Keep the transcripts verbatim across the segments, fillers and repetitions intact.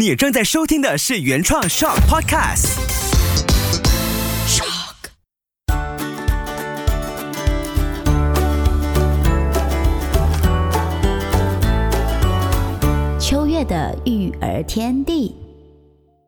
你正在收听的是原创 Shock Podcast。Shock。秋月的育儿天地。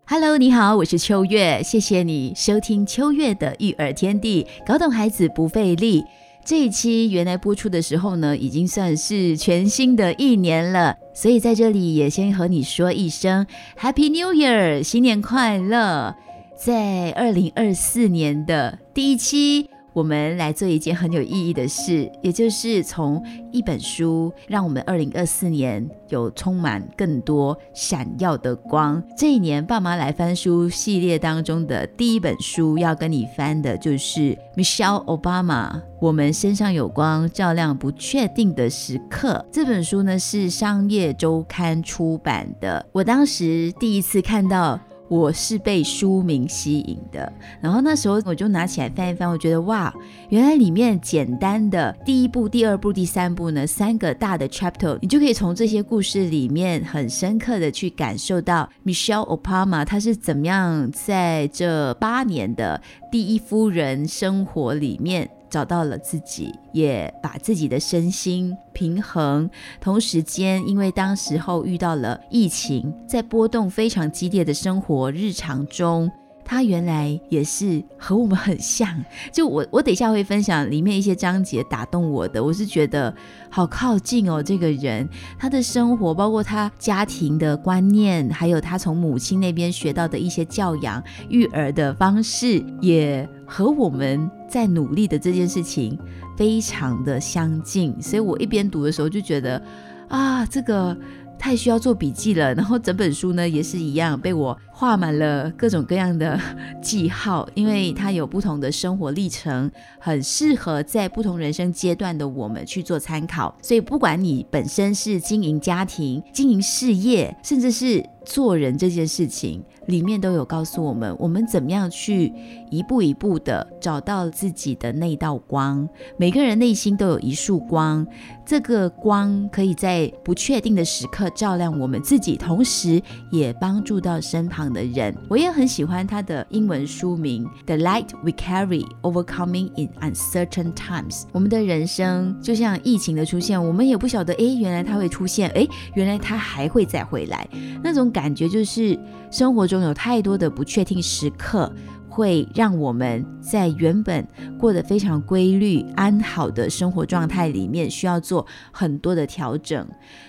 Hello， 你好，我是秋月，谢谢你收听秋月的育儿天地，搞懂孩子不费力。这一期原来播出的时候呢，已经算是全新的一年了，所以在这里也先和你说一声 Happy New Year， 新年快乐！在二零二四年的第一期，我们来做一件很有意义的事，也就是从一本书，让我们二零二四年有充满更多闪耀的光。这一年爸妈来翻书系列当中的第一本书要跟你翻的就是 Michelle Obama， 我们身上有光，照亮不确定的时刻。这本书呢是商业周刊出版的，我当时第一次看到我是被书名吸引的，然后那时候我就拿起来翻一翻，我觉得哇，原来里面简单的第一部、第二部、第三部呢，三个大的 chapter， 你就可以从这些故事里面很深刻的去感受到 Michelle Obama 她是怎么样在这八年的第一夫人生活里面找到了自己，也把自己的身心平衡，同时间因为当时候遇到了疫情，在波动非常激烈的生活日常中，他原来也是和我们很像。就我我等一下会分享里面一些章节打动我的，我是觉得好靠近哦，这个人他的生活，包括他家庭的观念，还有他从母亲那边学到的一些教养育儿的方式，也和我们在努力的这件事情非常的相近，所以我一边读的时候就觉得啊，这个太需要做笔记了。然后整本书呢也是一样，被我画满了各种各样的记号，因为它有不同的生活历程，很适合在不同人生阶段的我们去做参考。所以不管你本身是经营家庭、经营事业，甚至是做人这件事情，里面都有告诉我们，我们怎么样去一步一步的找到自己的那道光。每个人内心都有一束光，这个光可以在不确定的时刻照亮我们自己，同时也帮助到身旁的人。我也很喜欢他的英文书名 The Light We Carry Overcoming in Uncertain Times。 我们的人生就像疫情的出现，我们也不晓得诶原来它会出现，诶原来它还会再回来。那种感觉就是生活中有太多的不确定时刻，会让我们在原本过得非常规律安好的生活状态里面需要做很多的调整。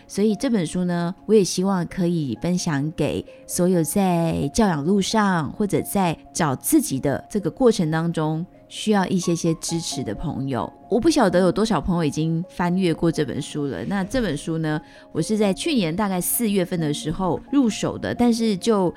所以这本书呢，我也希望可以分享给所有在教养路上或者在找自己的这个过程当中需要一些些支持的朋友。我不晓得有多少朋友已经翻阅过这本书了。那这本书呢，我是在去年大概四月份的时候入手的，但是就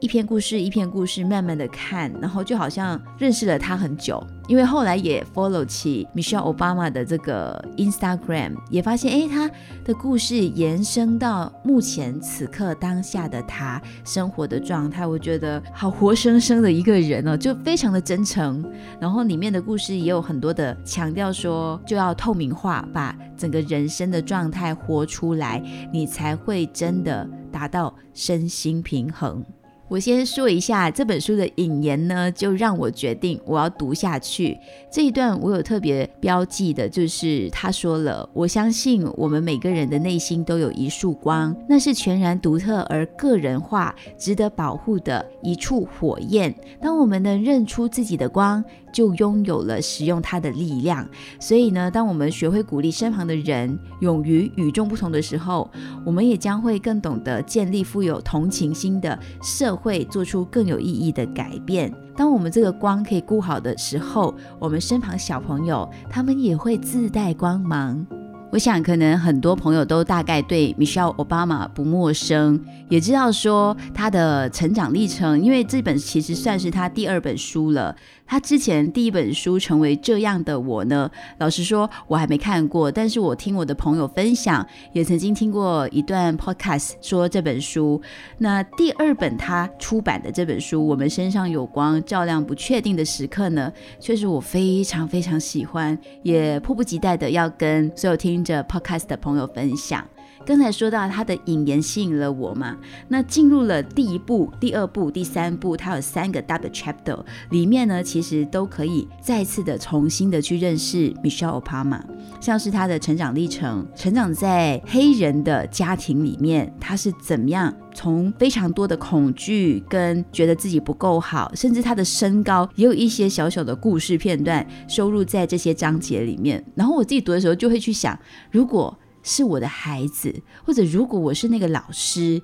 一篇故事一篇故事慢慢的看，然后就好像认识了他很久。因为后来也 follow 起 Michelle Obama 的这个 Instagram， 也发现诶他的故事延伸到目前此刻当下的他生活的状态，我觉得好活生生的一个人哦，就非常的真诚。然后里面的故事也有很多的强调说就要透明化，把整个人生的状态活出来，你才会真的达到身心平衡。我先说一下这本书的引言呢，就让我决定我要读下去。这一段我有特别标记的，就是他说了，我相信我们每个人的内心都有一束光，那是全然独特而个人化，值得保护的一处火焰。当我们能认出自己的光，就拥有了使用它的力量。所以呢，当我们学会鼓励身旁的人勇于与众不同的时候，我们也将会更懂得建立富有同情心的社会，做出更有意义的改变。当我们这个光可以顾好的时候，我们身旁小朋友他们也会自带光芒。我想可能很多朋友都大概对 Michelle Obama 不陌生，也知道说她的成长历程，因为这本其实算是她第二本书了。她之前第一本书成为这样的我呢，老实说我还没看过，但是我听我的朋友分享，也曾经听过一段 podcast 说这本书。那第二本她出版的这本书，我们身上有光，照亮不确定的时刻呢，确实我非常非常喜欢，也迫不及待的要跟所有听着 podcast 的朋友分享。刚才说到他的引言吸引了我嘛，那进入了第一部、第二部、第三部，它有三个大的 chapter， 里面呢其实都可以再次的重新的去认识 Michelle Obama， 像是他的成长历程，成长在黑人的家庭里面，他是怎么样从非常多的恐惧跟觉得自己不够好，甚至他的身高也有一些小小的故事片段收入在这些章节里面。然后我自己读的时候就会去想，如果是我的孩子，或者如果我是那个老师，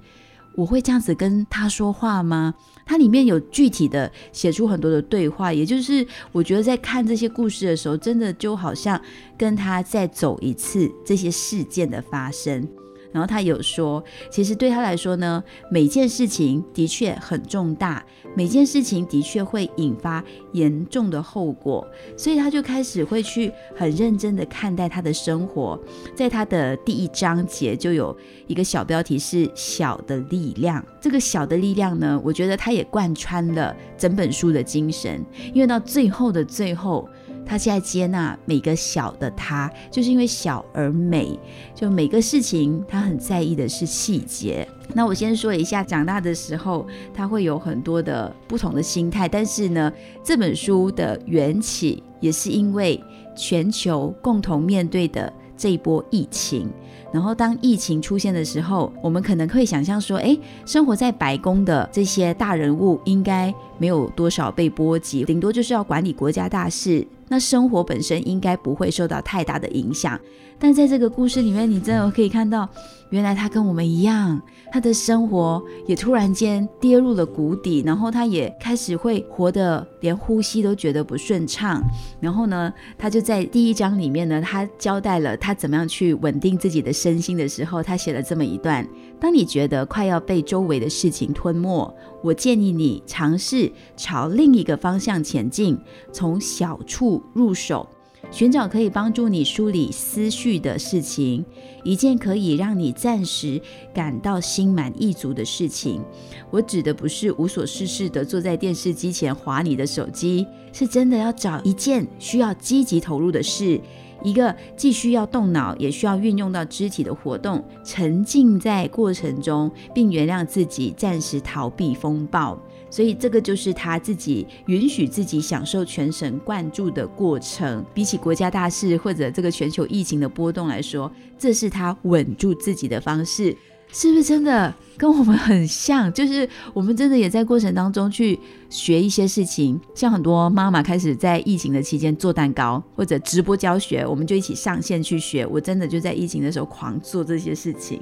我会这样子跟他说话吗？它里面有具体的写出很多的对话，也就是我觉得在看这些故事的时候，真的就好像跟他再走一次这些事件的发生。然后他有说，其实对他来说呢，每件事情的确很重大，每件事情的确会引发严重的后果，所以他就开始会去很认真的看待他的生活。在他的第一章节就有一个小标题是小的力量，这个小的力量呢，我觉得他也贯穿了整本书的精神，因为到最后的最后，他现在接纳每个小的他，就是因为小而美，就每个事情他很在意的是细节。那我先说一下，长大的时候他会有很多的不同的心态，但是呢，这本书的缘起也是因为全球共同面对的这一波疫情。然后当疫情出现的时候，我们可能会想象说，诶，生活在白宫的这些大人物应该没有多少被波及，顶多就是要管理国家大事，那生活本身应该不会受到太大的影响。但在这个故事里面，你真的可以看到，原来他跟我们一样，他的生活也突然间跌入了谷底，然后他也开始会活得连呼吸都觉得不顺畅。然后呢，他就在第一章里面呢，他交代了他怎么样去稳定自己的身心的时候，他写了这么一段：当你觉得快要被周围的事情吞没，我建议你尝试朝另一个方向前进，从小处入手，寻找可以帮助你梳理思绪的事情，一件可以让你暂时感到心满意足的事情。我指的不是无所事事的坐在电视机前滑你的手机，是真的要找一件需要积极投入的事，一个既需要动脑也需要运用到肢体的活动，沉浸在过程中，并原谅自己暂时逃避风暴。所以这个就是他自己允许自己享受全神贯注的过程，比起国家大事或者这个全球疫情的波动来说，这是他稳住自己的方式。是不是真的跟我们很像？就是我们真的也在过程当中去学一些事情，像很多妈妈开始在疫情的期间做蛋糕或者直播教学，我们就一起上线去学。我真的就在疫情的时候狂做这些事情。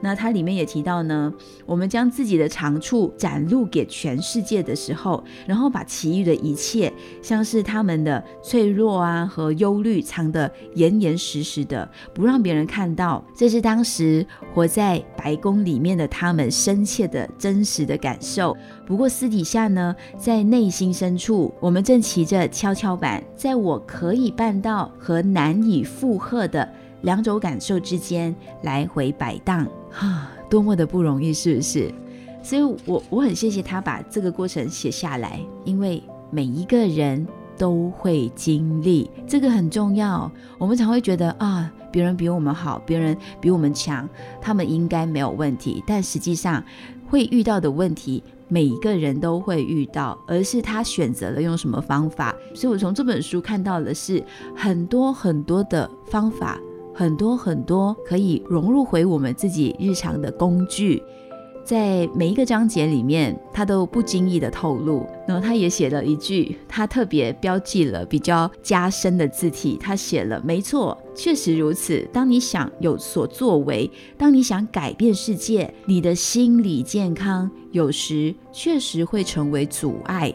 那它里面也提到呢，我们将自己的长处展露给全世界的时候，然后把其余的一切，像是他们的脆弱啊和忧虑藏得严严实实的，不让别人看到。这是当时活在白宫里面的他们深切的真实的感受。不过私底下呢，在内心深处，我们正骑着跷跷板，在我可以办到和难以负荷的两种感受之间来回摆荡。啊，多么的不容易，是不是？所以我我很谢谢他把这个过程写下来，因为每一个人都会经历，这个很重要。我们常会觉得啊，别人比我们好，别人比我们强，他们应该没有问题。但实际上会遇到的问题，每一个人都会遇到，而是他选择了用什么方法。所以我从这本书看到的是很多很多的方法，很多很多可以融入回我们自己日常的工具。在每一个章节里面，他都不经意的透露。然后他也写了一句，他特别标记了比较加深的字体，他写了：没错，确实如此。当你想有所作为，当你想改变世界，你的心理健康有时确实会成为阻碍。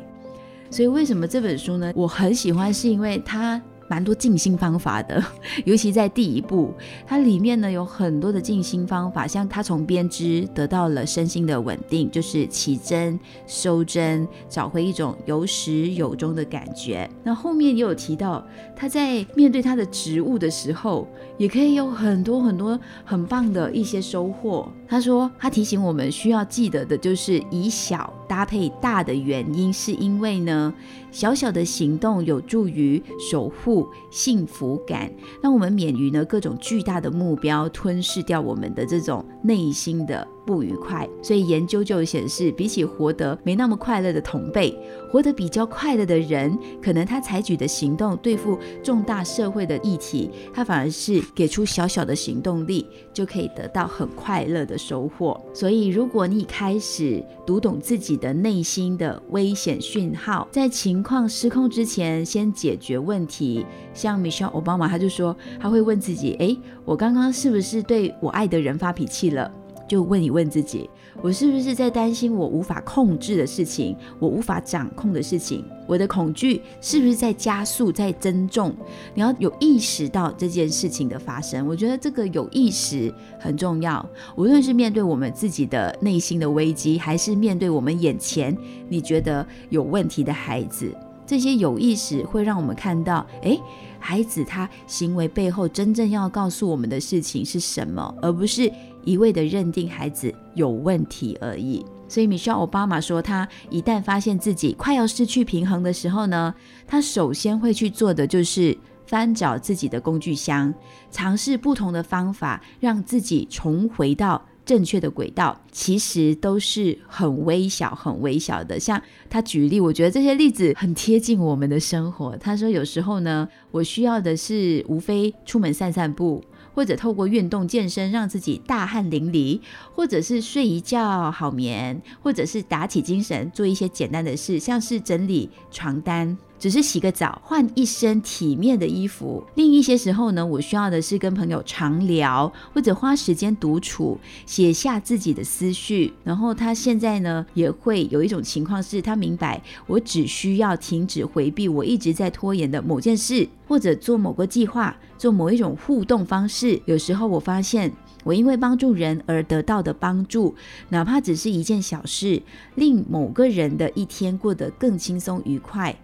所以为什么这本书呢，我很喜欢，是因为它蛮多静心方法的，尤其在第一部，它里面呢有很多的静心方法，像他从编织得到了身心的稳定，就是起针、收针，找回一种有始有终的感觉。那后面也有提到，他在面对他的职务的时候，也可以有很多很多很棒的一些收获。他说，他提醒我们需要记得的就是以小搭配大的原因，是因为呢，小小的行动有助于守护护幸福感，让我们免于呢各种巨大的目标吞噬掉我们的这种内心的不愉快。所以研究就显示，比起活得没那么快乐的同辈，活得比较快乐的人，可能他采取的行动对付重大社会的议题，他反而是给出小小的行动力，就可以得到很快乐的收获。所以如果你开始读懂自己的内心的危险讯号，在情况失控之前先解决问题。像 Michelle Obama， 他就说他会问自己，诶，我刚刚是不是对我爱的人发脾气了？就问一问自己，我是不是在担心我无法控制的事情，我无法掌控的事情？我的恐惧是不是在加速，在增重？你要有意识到这件事情的发生，我觉得这个有意识很重要。无论是面对我们自己的内心的危机，还是面对我们眼前你觉得有问题的孩子，这些有意识会让我们看到，诶，孩子他行为背后真正要告诉我们的事情是什么，而不是一味的认定孩子有问题而已。所以 Michelle Obama 说，他一旦发现自己快要失去平衡的时候呢，他首先会去做的就是翻找自己的工具箱，尝试不同的方法，让自己重回到正确的轨道，其实都是很微小很微小的。像他举例，我觉得这些例子很贴近我们的生活。他说有时候呢，我需要的是无非出门散散步，或者透过运动健身让自己大汗淋漓，或者是睡一觉好眠，或者是打起精神做一些简单的事，像是整理床单，只是洗个澡，换一身体面的衣服。另一些时候呢，我需要的是跟朋友常聊，或者花时间独处，写下自己的思绪。然后他现在呢，也会有一种情况是，他明白我只需要停止回避我一直在拖延的某件事，或者做某个计划，做某一种互动方式。有时候我发现我因为帮助人而得到的帮助，哪怕只是一件小事，令某个人的一天过得更轻松愉快。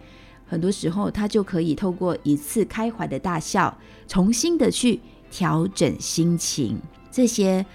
很多时候他就可以透过一次开怀的大笑，重新的去调整心情。这些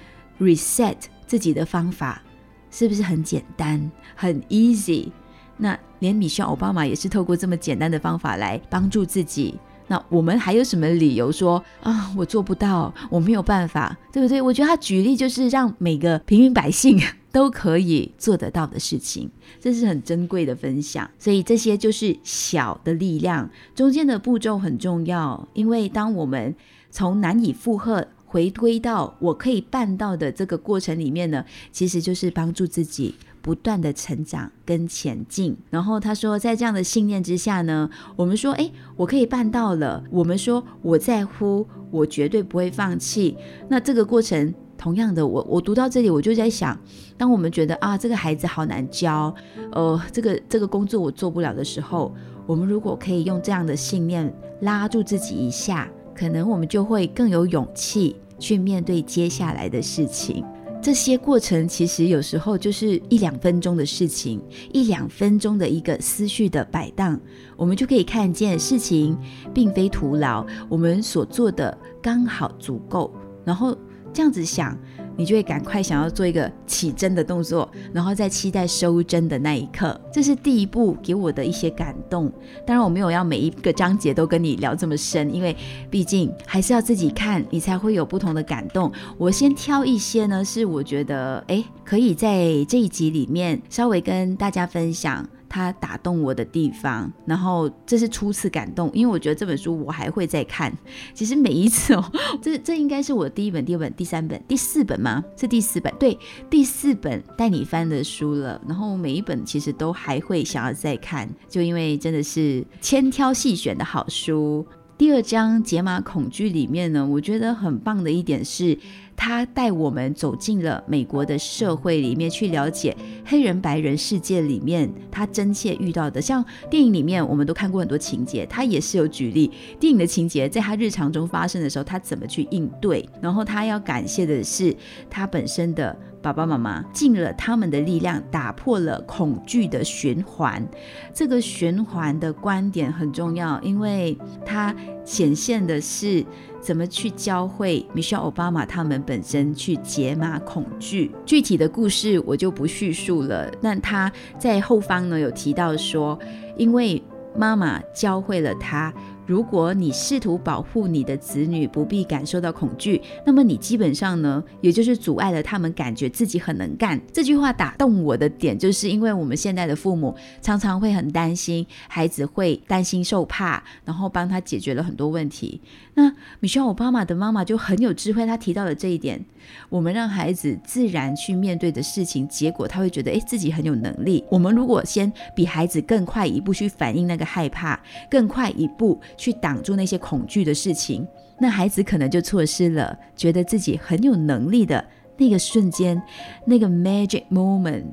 reset 自己的方法是不是很简单，很 easy？ 那连Michelle Obama也是透过这么简单的方法来帮助自己。那我们还有什么理由说啊，我做不到，我没有办法，对不对？我觉得他举例就是让每个平民百姓都可以做得到的事情，这是很珍贵的分享。所以这些就是小的力量，中间的步骤很重要，因为当我们从难以负荷回归到我可以办到的这个过程里面呢，其实就是帮助自己不断的成长跟前进。然后他说，在这样的信念之下呢，我们说，诶，我可以办到了，我们说我在乎，我绝对不会放弃。那这个过程同样的，我我读到这里，我就在想，当我们觉得啊，这个孩子好难教，呃，这个这个工作我做不了的时候，我们如果可以用这样的信念拉住自己一下，可能我们就会更有勇气去面对接下来的事情。这些过程其实有时候就是一两分钟的事情，一两分钟的一个思绪的摆荡，我们就可以看见事情并非徒劳，我们所做的刚好足够。然后这样子想，你就会赶快想要做一个起针的动作，然后再期待收针的那一刻。这是第一步给我的一些感动。当然我没有要每一个章节都跟你聊这么深，因为毕竟还是要自己看，你才会有不同的感动。我先挑一些呢，是我觉得诶，可以在这一集里面稍微跟大家分享他打动我的地方，然后这是初次感动，因为我觉得这本书我还会再看。其实每一次哦，这这应该是我第一本、第二本、第三本、第四本吗？是第四本，对，第四本带你翻的书了。然后每一本其实都还会想要再看，就因为真的是千挑细选的好书。第二章解码恐惧里面呢，我觉得很棒的一点是，他带我们走进了美国的社会里面，去了解黑人白人世界里面他真切遇到的。像电影里面我们都看过很多情节，他也是有举例电影的情节在他日常中发生的时候，他怎么去应对。然后他要感谢的是他本身的爸爸妈妈，尽了他们的力量打破了恐惧的循环。这个循环的观点很重要，因为它显现的是怎么去教会 Michelle Obama 他们本身去解码恐惧。具体的故事我就不叙述了，但他在后方呢有提到说，因为妈妈教会了他如果你试图保护你的子女不必感受到恐惧，那么你基本上呢，也就是阻碍了他们感觉自己很能干。这句话打动我的点，就是因为我们现在的父母常常会很担心孩子会担心受怕，然后帮他解决了很多问题。那Michelle Obama的妈妈就很有智慧，她提到了这一点，我们让孩子自然去面对的事情，结果他会觉得诶自己很有能力。我们如果先比孩子更快一步去反应那个害怕，更快一步去挡住那些恐惧的事情，那孩子可能就错失了觉得自己很有能力的那个瞬间，那个 magic moment。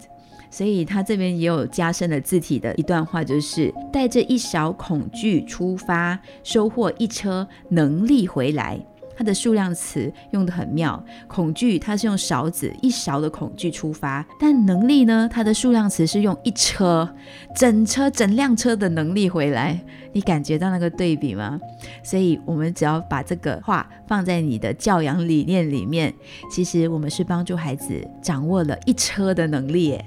所以他这边也有加深了字体的一段话，就是带着一勺恐惧出发，收获一车能力回来。它的数量词用得很妙，恐惧它是用勺子一勺的恐惧出发，但能力呢，它的数量词是用一车，整车整辆车的能力回来。你感觉到那个对比吗？所以我们只要把这个话放在你的教养理念里面，其实我们是帮助孩子掌握了一车的能力耶。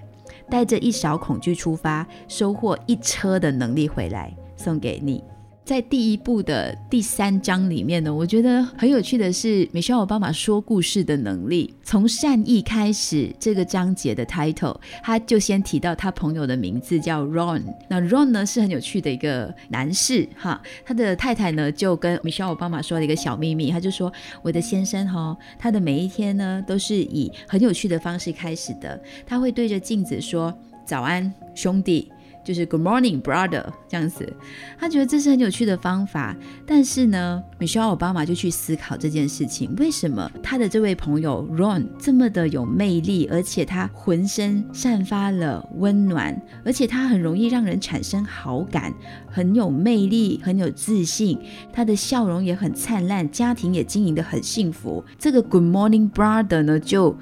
带着一勺恐惧出发，收获一车的能力回来，送给你。在第一部的第三章里面呢，我觉得很有趣的是 Michelle Obama 说故事的能力。从善意开始这个章节的 title， 他就先提到他朋友的名字叫 Ron。 那 Ron 呢是很有趣的一个男士哈，他的太太呢就跟 Michelle Obama 说了一个小秘密，他就说我的先生、哦、他的每一天呢都是以很有趣的方式开始的，他会对着镜子说早安兄弟，就是 Good morning brother 这样子。他觉得这是很有趣的方法，但是呢 Michelle Obama 就去思考这件事情，为什么他的这位朋友 Ron 这么的有魅力，而且他浑身散发了温暖，而且他很容易让人产生好感，很有魅力，很有自信，他的笑容也很灿烂，家庭也经营得很幸福。这个 Good morning brother 呢就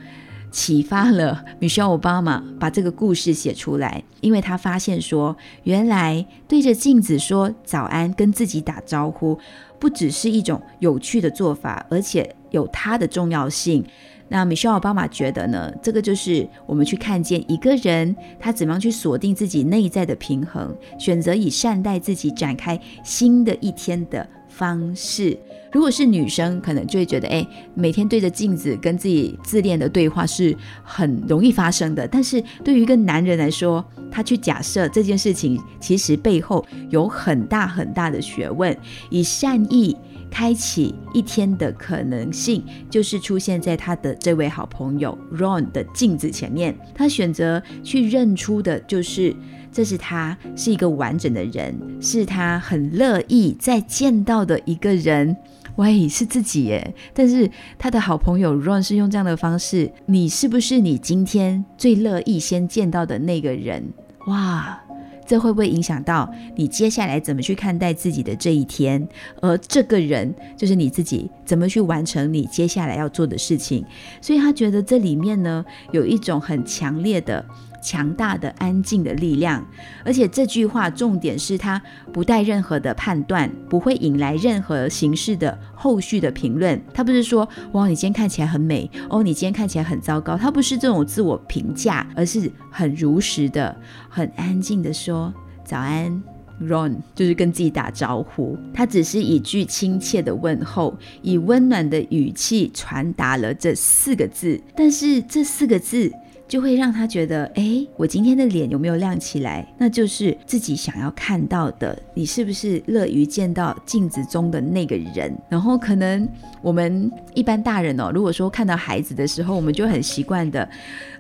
启发了 Michelle Obama 把这个故事写出来，因为他发现说，原来对着镜子说早安，跟自己打招呼，不只是一种有趣的做法，而且有它的重要性。那 Michelle Obama 觉得呢，这个就是我们去看见一个人他怎么样去锁定自己内在的平衡，选择以善待自己展开新的一天的方式。如果是女生可能就会觉得、欸、每天对着镜子跟自己自恋的对话是很容易发生的，但是对于一个男人来说，他去假设这件事情其实背后有很大很大的学问。以善意开启一天的可能性就是出现在他的这位好朋友 Ron 的镜子前面，他选择去认出的就是这是他是一个完整的人，是他很乐意再见到的一个人。喂，是自己耶。但是他的好朋友 Ron 是用这样的方式，你是不是你今天最乐意先见到的那个人？哇，这会不会影响到你接下来怎么去看待自己的这一天？而这个人就是你自己怎么去完成你接下来要做的事情。所以他觉得这里面呢，有一种很强烈的强大的安静的力量，而且这句话重点是它不带任何的判断，不会引来任何形式的后续的评论。它不是说哇你今天看起来很美哦，你今天看起来很糟糕，它不是这种自我评价，而是很如实的很安静的说早安 Ron， 就是跟自己打招呼。它只是一句亲切的问候，以温暖的语气传达了这四个字，但是这四个字就会让他觉得诶，我今天的脸有没有亮起来，那就是自己想要看到的，你是不是乐于见到镜子中的那个人。然后可能我们一般大人哦，如果说看到孩子的时候，我们就很习惯的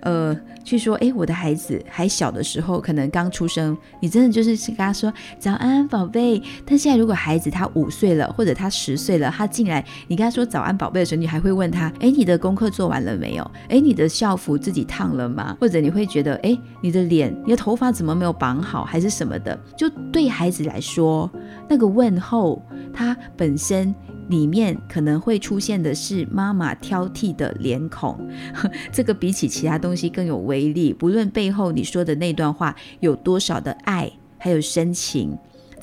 呃，去说诶，我的孩子还小的时候，可能刚出生，你真的就是跟他说早安宝贝。但现在如果孩子他五岁了，或者他十岁了，他进来你跟他说早安宝贝的时候，你还会问他诶，你的功课做完了没有，诶，你的校服自己烫了，或者你会觉得诶，你的脸你的头发怎么没有绑好还是什么的。就对孩子来说，那个问候它本身里面可能会出现的是妈妈挑剔的脸孔，这个比起其他东西更有威力，不论背后你说的那段话有多少的爱还有深情，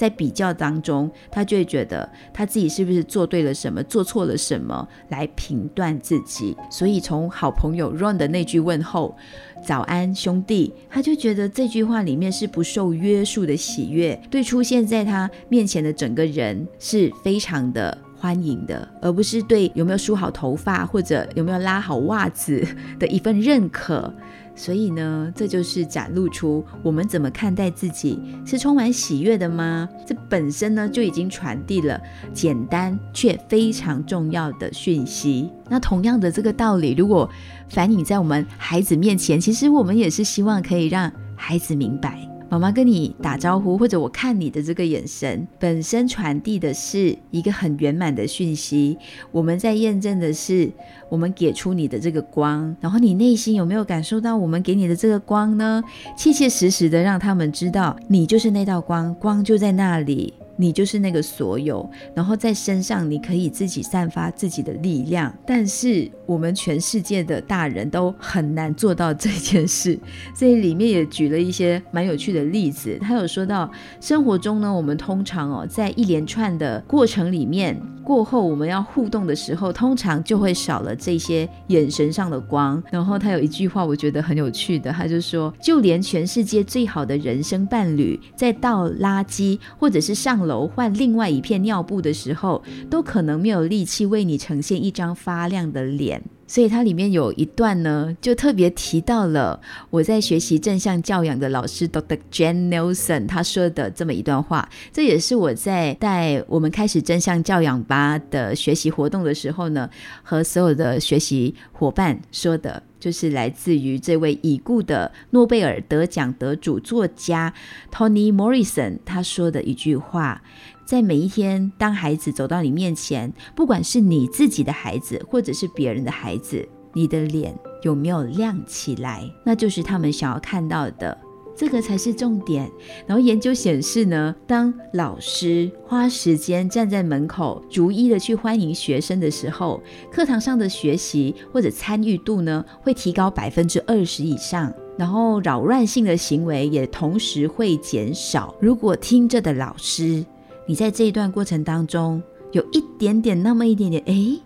在比较当中，他就会觉得他自己是不是做对了什么，做错了什么，来评断自己。所以从好朋友 Ron 的那句问候早安兄弟，他就觉得这句话里面是不受约束的喜悦，对出现在他面前的整个人是非常的欢迎的，而不是对有没有梳好头发或者有没有拉好袜子的一份认可。所以呢，这就是展露出我们怎么看待自己，是充满喜悦的吗？这本身呢就已经传递了简单却非常重要的讯息。那同样的这个道理，如果反映在我们孩子面前，其实我们也是希望可以让孩子明白，妈妈跟你打招呼或者我看你的这个眼神本身传递的是一个很圆满的讯息，我们在验证的是我们给出你的这个光，然后你内心有没有感受到我们给你的这个光呢？切切实实的让他们知道你就是那道光，光就在那里，你就是那个所有，然后在身上你可以自己散发自己的力量。但是我们全世界的大人都很难做到这件事，所以里面也举了一些蛮有趣的例子。他有说到生活中呢，我们通常哦在一连串的过程里面过后，我们要互动的时候，通常就会少了这些眼神上的光。然后他有一句话我觉得很有趣的，他就说就连全世界最好的人生伴侣，在倒垃圾或者是上楼换另外一片尿布的时候，都可能没有力气为你呈现一张发亮的脸。所以它里面有一段呢，就特别提到了我在学习正向教养的老师 Doctor Jan Nelson 他说的这么一段话，这也是我在带我们开始正向教养吧的学习活动的时候呢，和所有的学习伙伴说的，就是来自于这位已故的诺贝尔得奖得主作家 Toni Morrison 他说的一句话。在每一天当孩子走到你面前，不管是你自己的孩子或者是别人的孩子，你的脸有没有亮起来，那就是他们想要看到的，这个才是重点。然后研究显示呢，当老师花时间站在门口逐一的去欢迎学生的时候，课堂上的学习或者参与度呢会提高 百分之二十 以上，然后扰乱性的行为也同时会减少。如果听着的老师你在这一段过程当中有一点点那么一点点哎，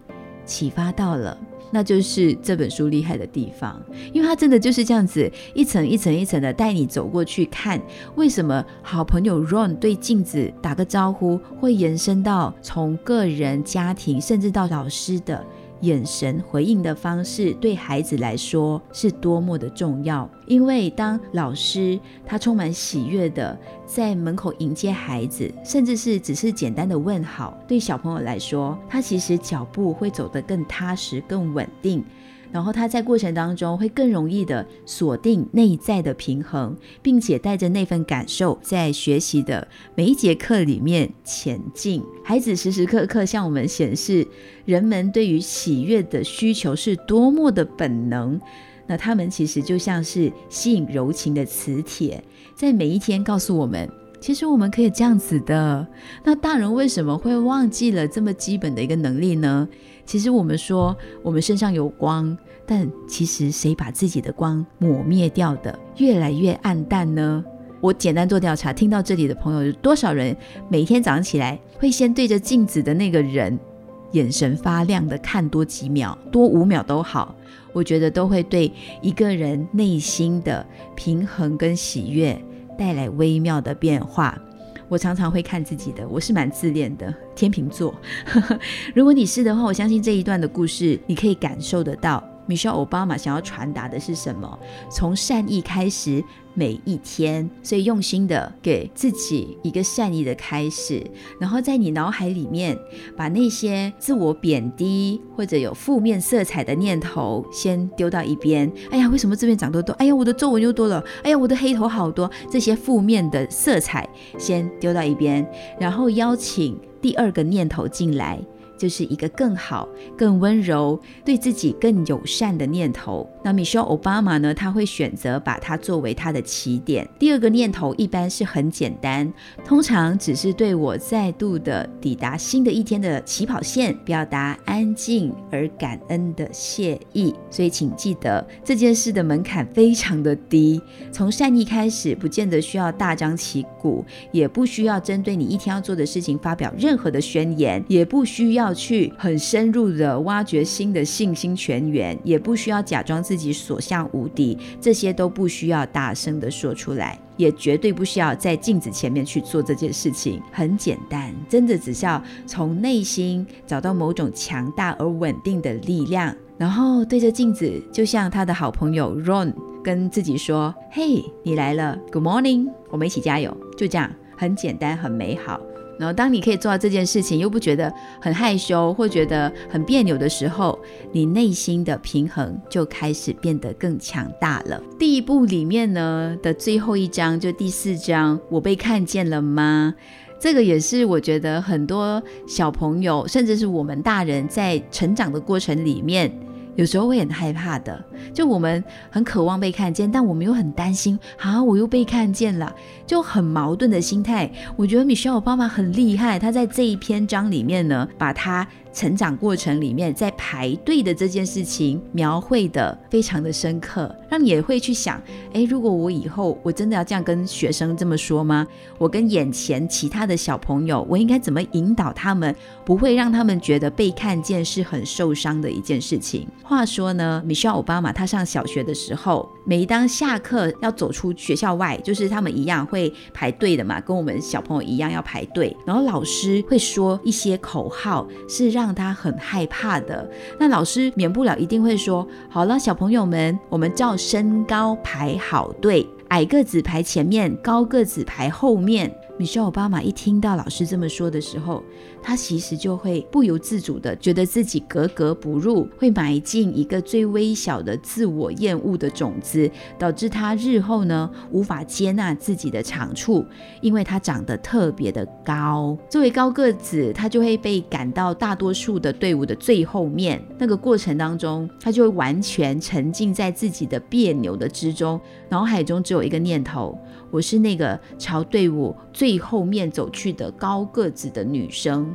启发到了，那就是这本书厉害的地方。因为它真的就是这样子一层一层一层的带你走过去，看为什么好朋友 Ron 对镜子打个招呼会延伸到从个人、家庭甚至到老师的眼神回应的方式，对孩子来说是多么的重要。因为当老师他充满喜悦的在门口迎接孩子，甚至是只是简单的问好，对小朋友来说他其实脚步会走得更踏实更稳定，然后他在过程当中会更容易的锁定内在的平衡，并且带着那份感受在学习的每一节课里面前进。孩子时时刻刻向我们显示人们对于喜悦的需求是多么的本能，那他们其实就像是吸引柔情的磁铁，在每一天告诉我们其实我们可以这样子的。那大人为什么会忘记了这么基本的一个能力呢？其实我们说我们身上有光，但其实谁把自己的光抹灭掉的越来越暗淡呢？我简单做调查，听到这里的朋友，多少人每天早上起来会先对着镜子的那个人眼神发亮的看多几秒，多五秒都好，我觉得都会对一个人内心的平衡跟喜悦带来微妙的变化。我常常会看自己的，我是蛮自恋的天秤座如果你是的话，我相信这一段的故事你可以感受得到 Michelle Obama 想要传达的是什么，从善意开始每一天，所以用心的给自己一个善意的开始，然后在你脑海里面把那些自我贬低或者有负面色彩的念头先丢到一边。哎呀，为什么这边长痘痘？哎呀，我的皱纹又多了。哎呀，我的黑头好多。这些负面的色彩先丢到一边，然后邀请第二个念头进来，就是一个更好、更温柔、对自己更友善的念头。那 Michelle Obama 呢，他会选择把它作为他的起点。第二个念头一般是很简单，通常只是对我再度的抵达新的一天的起跑线表达安静而感恩的谢意。所以请记得，这件事的门槛非常的低，从善意开始，不见得需要大张旗鼓，也不需要针对你一天要做的事情发表任何的宣言，也不需要去很深入的挖掘新的信心泉源，也不需要假装自己所向无敌，这些都不需要大声的说出来，也绝对不需要在镜子前面去做这件事情。很简单，真的只需要从内心找到某种强大而稳定的力量，然后对着镜子，就像他的好朋友 Ron 跟自己说，嘿、hey, 你来了， Good morning， 我们一起加油。就这样，很简单很美好。然后当你可以做到这件事情，又不觉得很害羞或觉得很别扭的时候，你内心的平衡就开始变得更强大了。第一部里面呢的最后一章，就第四章，我被看见了吗？这个也是我觉得很多小朋友，甚至是我们大人在成长的过程里面，有时候会很害怕的，就我们很渴望被看见，但我们又很担心啊，我又被看见了，就很矛盾的心态。我觉得 Michelle Obama 很厉害，她在这一篇章里面呢，把她成长过程里面在排队的这件事情描绘的非常的深刻，让你也会去想，诶，如果我以后我真的要这样跟学生这么说吗？我跟眼前其他的小朋友，我应该怎么引导他们，不会让他们觉得被看见是很受伤的一件事情。话说呢， Michelle Obama 她上小学的时候，每当下课要走出学校外，就是他们一样会排队的嘛，跟我们小朋友一样要排队，然后老师会说一些口号，是让让他很害怕的。那老师免不了一定会说，好了，小朋友们，我们照身高排好队，矮个子排前面，高个子排后面。Michelle Obama 一听到老师这么说的时候，他其实就会不由自主的觉得自己格格不入，会埋进一个最微小的自我厌恶的种子，导致他日后呢无法接纳自己的长处，因为他长得特别的高。作为高个子，他就会被赶到大多数的队伍的最后面，那个过程当中，他就会完全沉浸在自己的别扭的之中，脑海中只有一个念头，我是那个朝队伍最后面走去的高个子的女生。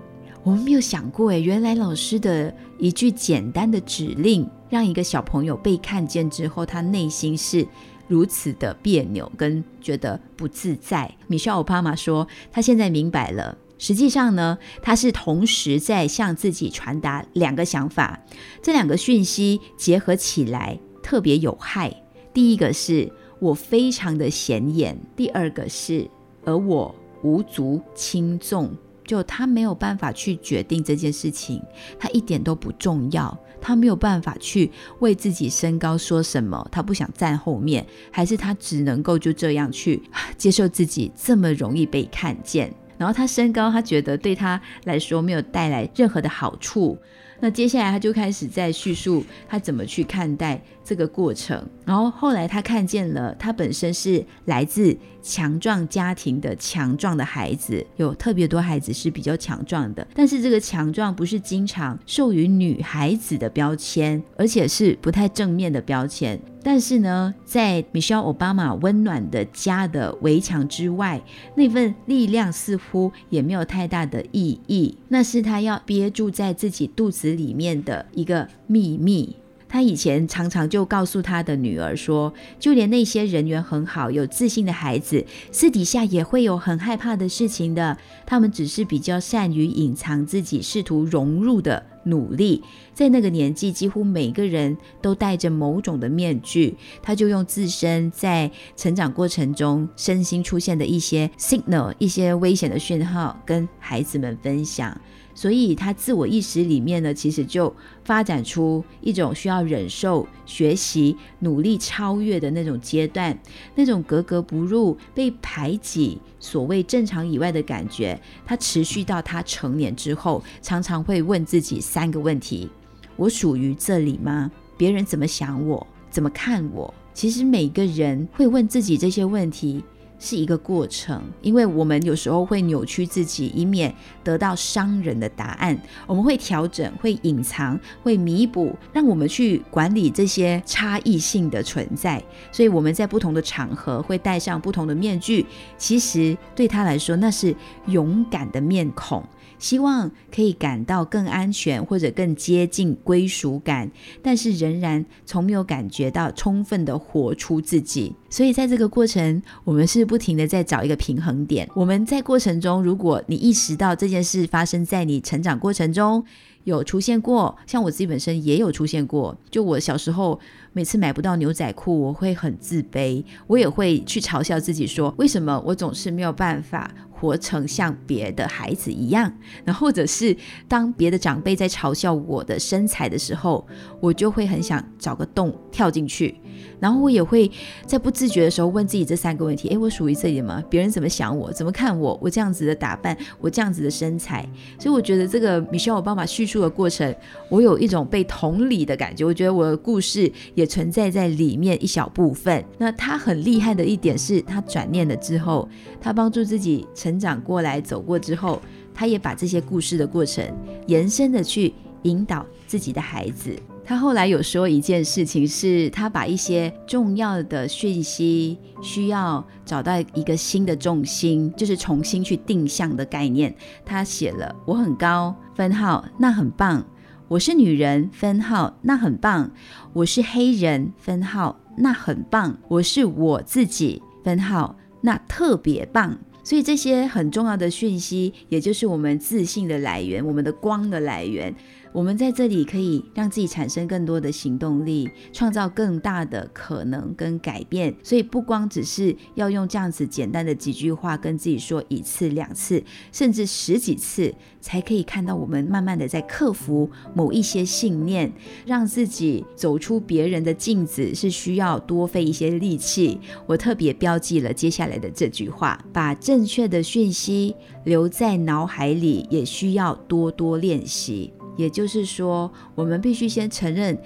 我们没有想过，原来老师的一句简单的指令，让一个小朋友被看见之后，他内心是如此的别扭跟觉得不自在。Michelle Obama 说，他现在明白了，实际上呢，他是同时在向自己传达两个想法，这两个讯息结合起来特别有害。第一个是我非常的显眼，第二个是而我无足轻重，就他没有办法去决定这件事情，他一点都不重要，他没有办法去为自己身高说什么，他不想站后面，还是他只能够就这样去接受自己这么容易被看见。然后他身高，他觉得对他来说没有带来任何的好处。那接下来他就开始在叙述他怎么去看待这个过程，然后后来他看见了，他本身是来自强壮家庭的强壮的孩子，有特别多孩子是比较强壮的，但是这个强壮不是经常授予女孩子的标签，而且是不太正面的标签。但是呢，在 Michelle Obama 温暖的家的围墙之外，那份力量似乎也没有太大的意义，那是他要憋住在自己肚子里面的一个秘密。他以前常常就告诉他的女儿说，就连那些人缘很好有自信的孩子，私底下也会有很害怕的事情的，他们只是比较善于隐藏自己试图融入的努力。在那个年纪，几乎每个人都戴着某种的面具，他就用自身在成长过程中身心出现的一些 signal， 一些危险的讯号跟孩子们分享。所以他自我意识里面呢，其实就发展出一种需要忍受、学习、努力超越的那种阶段，那种格格不入、被排挤、所谓正常以外的感觉，他持续到他成年之后，常常会问自己三个问题：我属于这里吗？别人怎么想我？怎么看我？其实每个人会问自己这些问题，是一个过程，因为我们有时候会扭曲自己，以免得到伤人的答案。我们会调整，会隐藏，会弥补，让我们去管理这些差异性的存在。所以我们在不同的场合会戴上不同的面具，其实对他来说那是勇敢的面孔，希望可以感到更安全或者更接近归属感，但是仍然从没有感觉到充分的活出自己。所以在这个过程，我们是不停的在找一个平衡点。我们在过程中，如果你意识到这件事发生在你成长过程中有出现过，像我自己本身也有出现过，就我小时候每次买不到牛仔裤，我会很自卑，我也会去嘲笑自己说，为什么我总是没有办法活成像别的孩子一样。然后或者是当别的长辈在嘲笑我的身材的时候，我就会很想找个洞跳进去，然后我也会在不自觉的时候问自己这三个问题，诶，我属于这里吗？别人怎么想我？怎么看我？我这样子的打扮，我这样子的身材。所以我觉得这个Michelle奥巴马叙述的过程，我有一种被同理的感觉，我觉得我的故事也存在在里面一小部分。那他很厉害的一点是，他转念了之后，他帮助自己成长过来，走过之后，他也把这些故事的过程延伸的去引导自己的孩子。他后来有说一件事情，是他把一些重要的讯息需要找到一个新的重心，就是重新去定向的概念。他写了我很高分号那很棒，我是女人分号那很棒，我是黑人分号那很棒，我是我自己分号那特别棒。所以这些很重要的讯息，也就是我们自信的来源，我们的光的来源，我们在这里可以让自己产生更多的行动力，创造更大的可能跟改变。所以不光只是要用这样子简单的几句话跟自己说一次两次，甚至十几次，才可以看到我们慢慢的在克服某一些信念。让自己走出别人的镜子是需要多费一些力气。我特别标记了接下来的这句话，把正确的讯息留在脑海里也需要多多练习。也就是说，我们必须先承认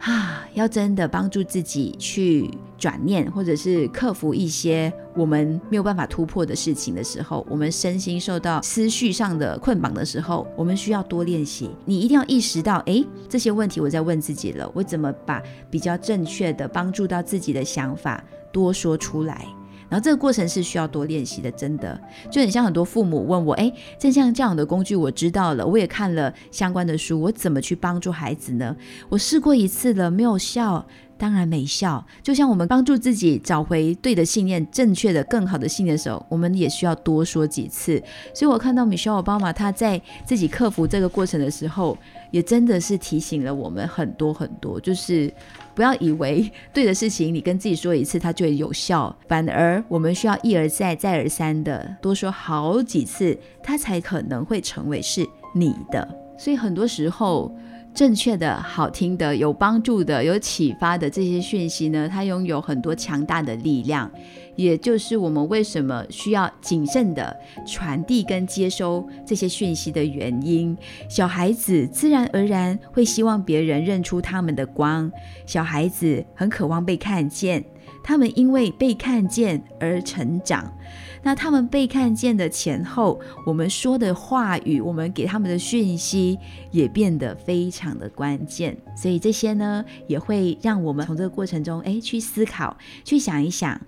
啊，要真的帮助自己去转念，或者是克服一些我们没有办法突破的事情的时候，我们身心受到思绪上的捆绑的时候，我们需要多练习。你一定要意识到，诶，这些问题我在问自己了，我怎么把比较正确的帮助到自己的想法多说出来。然后这个过程是需要多练习的，真的就很像很多父母问我，哎，正像这样的工具我知道了，我也看了相关的书，我怎么去帮助孩子呢？我试过一次了，没有效，当然没效。就像我们帮助自己找回对的信念，正确的更好的信念的时候，我们也需要多说几次。所以我看到Michelle奥巴马他在自己克服这个过程的时候，也真的是提醒了我们很多很多，就是不要以为对的事情你跟自己说一次它就会有效，反而我们需要一而再再而三的多说好几次，它才可能会成为是你的。所以很多时候正确的、好听的、有帮助的、有启发的这些讯息呢，它拥有很多强大的力量，也就是我们为什么需要谨慎的传递跟接收这些讯息的原因。小孩子自然而然会希望别人认出他们的光，小孩子很渴望被看见，他们因为被看见而成长。那他们被看见的前后，我们说的话语，我们给他们的讯息也变得非常的关键。所以这些呢，也会让我们从这个过程中，哎，去思考，去想一想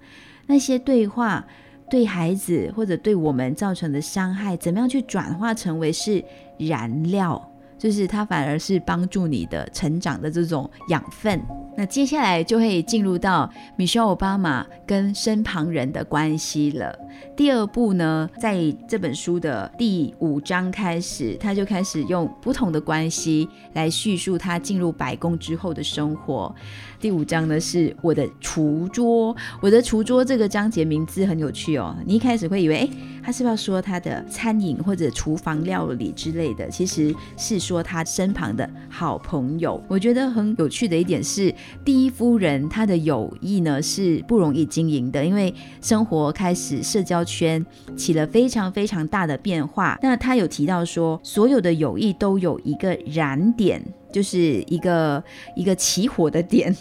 那些对话对孩子或者对我们造成的伤害，怎么样去转化成为是燃料，就是它反而是帮助你的成长的这种养分。那接下来就会进入到Michelle奥巴马跟身旁人的关系了。第二步呢，在这本书的第五章开始，他就开始用不同的关系来叙述他进入白宫之后的生活。第五章呢是我的厨桌。我的厨桌这个章节名字很有趣哦，你一开始会以为，诶，他是不是要说他的餐饮或者厨房料理之类的，其实是说他身旁的好朋友。我觉得很有趣的一点是，第一夫人她的友谊呢是不容易经营的，因为生活开始社交圈起了非常非常大的变化。那她有提到说，所有的友谊都有一个燃点，就是一个一个起火的点，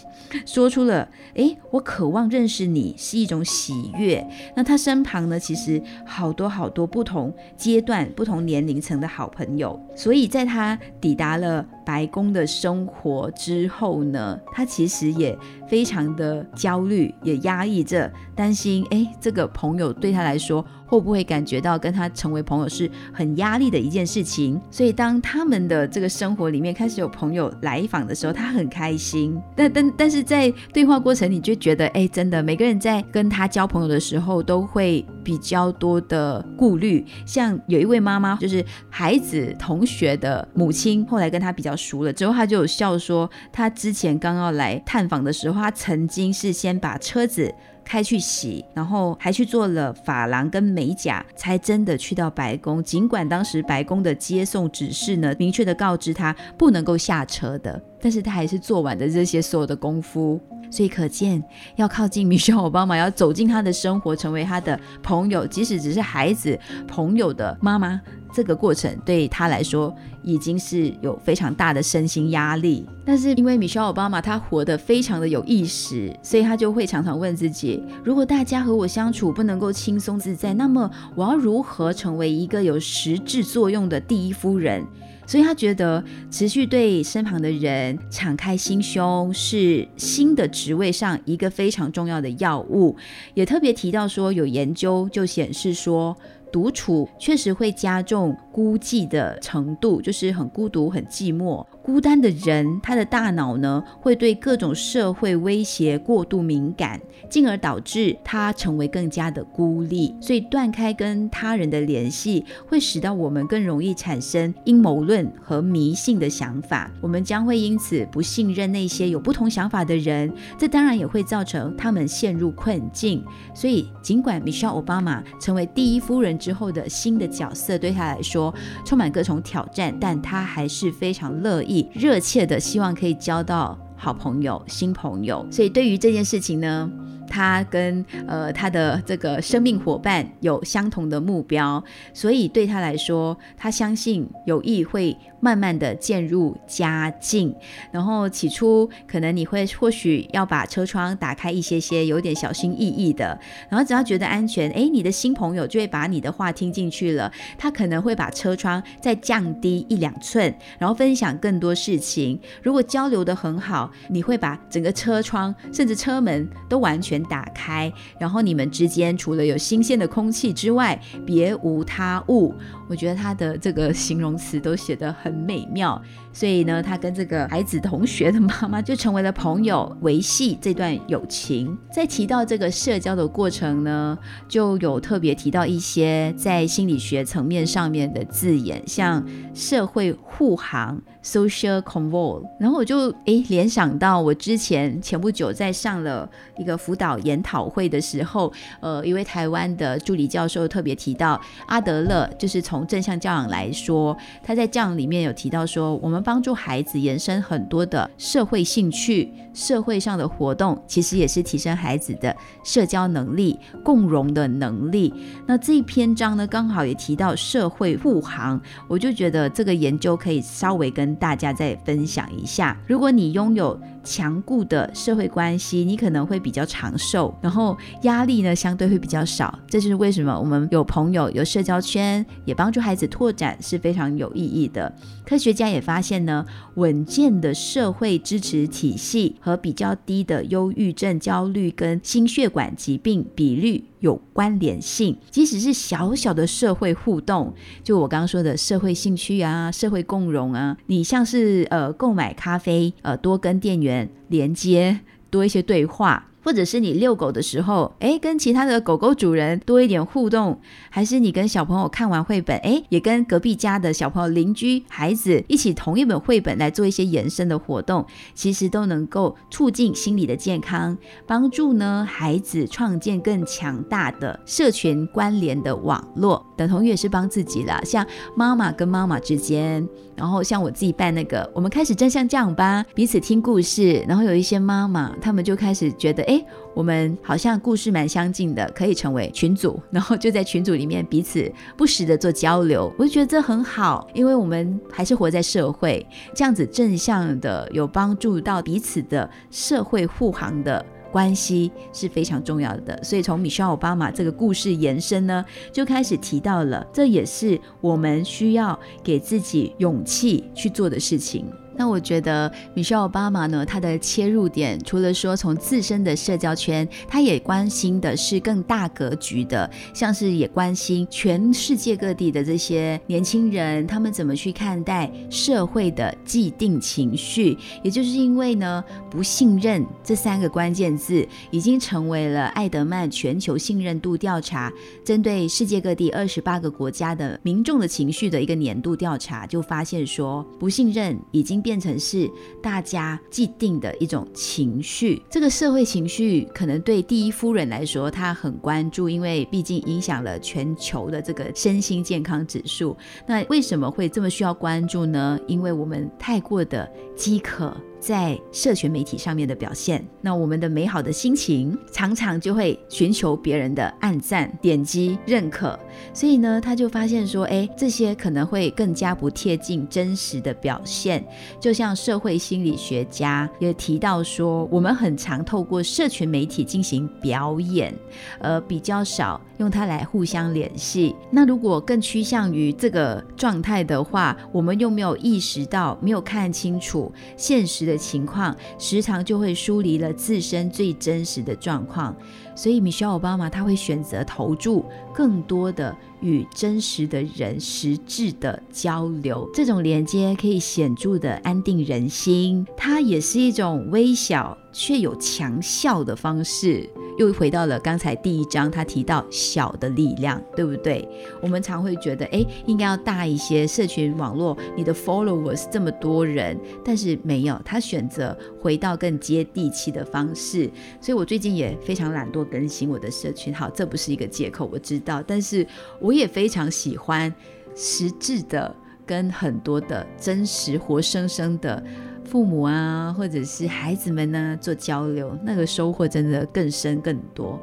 说出了诶我渴望认识你是一种喜悦。那他身旁呢其实好多好多不同阶段不同年龄层的好朋友，所以在他抵达了白宫的生活之后呢，他其实也非常的焦虑，也压抑着担心诶这个朋友对他来说会不会感觉到跟他成为朋友是很压力的一件事情。所以当他们的这个生活里面开始有朋友来访的时候，他很开心， 但, 但, 但是在对话过程你就觉得哎，真的每个人在跟他交朋友的时候都会比较多的顾虑。像有一位妈妈就是孩子同学的母亲，后来跟他比较熟了之后，他就有笑说他之前刚要来探访的时候，他曾经是先把车子开去洗，然后还去做了发廊跟美甲，才真的去到白宫。尽管当时白宫的接送指示呢，明确的告知他不能够下车的，但是他还是做完了这些所有的功夫。所以可见，要靠近Michelle Obama，要走进他的生活，成为他的朋友，即使只是孩子朋友的妈妈，这个过程对他来说已经是有非常大的身心压力。但是因为Michelle Obama他活得非常的有意识，所以他就会常常问自己，如果大家和我相处不能够轻松自在，那么我要如何成为一个有实质作用的第一夫人。所以他觉得持续对身旁的人敞开心胸是新的职位上一个非常重要的药物。也特别提到说，有研究就显示说独处确实会加重孤寂的程度，就是很孤独很寂寞。孤单的人他的大脑呢会对各种社会威胁过度敏感，进而导致他成为更加的孤立。所以断开跟他人的联系会使到我们更容易产生阴谋论和迷信的想法，我们将会因此不信任那些有不同想法的人，这当然也会造成他们陷入困境。所以尽管 Michelle Obama 成为第一夫人之后的新的角色对他来说充满各种挑战，但他还是非常乐意热切的希望可以交到好朋友新朋友。所以对于这件事情呢，他跟、呃、他的这个生命伙伴有相同的目标，所以对他来说他相信友谊会慢慢的渐入佳境。然后起初可能你会或许要把车窗打开一些些，有点小心翼翼的，然后只要觉得安全，诶你的新朋友就会把你的话听进去了，他可能会把车窗再降低一两寸，然后分享更多事情。如果交流的很好，你会把整个车窗甚至车门都完全打开，然后你们之间除了有新鲜的空气之外别无他物。我觉得他的这个形容词都写得很美妙。所以呢，他跟这个孩子同学的妈妈就成为了朋友，维系这段友情。在提到这个社交的过程呢，就有特别提到一些在心理学层面上面的字眼，像社会护航 social convoy。 然后我就诶联想到我之前前不久在上了一个辅导研讨会的时候，呃，一位台湾的助理教授特别提到阿德勒，就是从正向教养来说，他在教养里面有提到说，我们帮助孩子延伸很多的社会兴趣，社会上的活动其实也是提升孩子的社交能力，共融的能力。那这一篇章呢刚好也提到社会护航，我就觉得这个研究可以稍微跟大家再分享一下。如果你拥有强固的社会关系，你可能会比较长寿，然后压力呢相对会比较少。这就是为什么我们有朋友有社交圈也帮助孩子拓展是非常有意义的。科学家也发现呢，稳健的社会支持体系和比较低的忧郁症、焦虑跟心血管疾病比率有关联性。即使是小小的社会互动，就我刚刚说的社会兴趣啊、社会共融啊，你像是呃购买咖啡，呃多跟店员连接，多一些对话，或者是你遛狗的时候，诶跟其他的狗狗主人多一点互动，还是你跟小朋友看完绘本，诶也跟隔壁家的小朋友、邻居、孩子一起同一本绘本来做一些延伸的活动，其实都能够促进心理的健康，帮助呢孩子创建更强大的社群关联的网络，等同于也是帮自己啦。像妈妈跟妈妈之间，然后像我自己办那个我们开始正向教养吧，彼此听故事，然后有一些妈妈他们就开始觉得哎，我们好像故事蛮相近的，可以成为群组，然后就在群组里面彼此不时的做交流，我就觉得这很好，因为我们还是活在社会，这样子正向的有帮助到彼此的社会护航的关系是非常重要的。所以从Michelle Obama这个故事延伸呢，就开始提到了，这也是我们需要给自己勇气去做的事情。那我觉得 Michelle Obama 呢，她的切入点除了说从自身的社交圈，她也关心的是更大格局的，像是也关心全世界各地的这些年轻人，他们怎么去看待社会的既定情绪。也就是因为呢，不信任这三个关键字已经成为了艾德曼全球信任度调查针对世界各地二十八个国家的民众的情绪的一个年度调查，就发现说不信任已经变变成是大家既定的一种情绪。这个社会情绪可能对第一夫人来说她很关注，因为毕竟影响了全球的这个身心健康指数。那为什么会这么需要关注呢？因为我们太过的饥渴在社群媒体上面的表现，那我们的美好的心情常常就会寻求别人的按赞、点击、认可。所以呢，他就发现说，哎，这些可能会更加不贴近真实的表现。就像社会心理学家也提到说，我们很常透过社群媒体进行表演，而比较少用它来互相联系。那如果更趋向于这个状态的话，我们又没有意识到，没有看清楚现实的的情况，时常就会疏离了自身最真实的状况。所以 Michelle Obama 她会选择投注更多的与真实的人实质的交流，这种连接可以显著的安定人心，它也是一种微小却有强效的方式。又回到了刚才第一章他提到小的力量，对不对？我们常会觉得诶，应该要大一些，社群网络你的 followers 这么多人，但是没有，他选择回到更接地气的方式。所以我最近也非常懒惰更新我的社群，好，这不是一个借口，我知道，但是我也非常喜欢实质的跟很多的真实活生生的父母啊，或者是孩子们呢做交流，那个收获真的更深更多。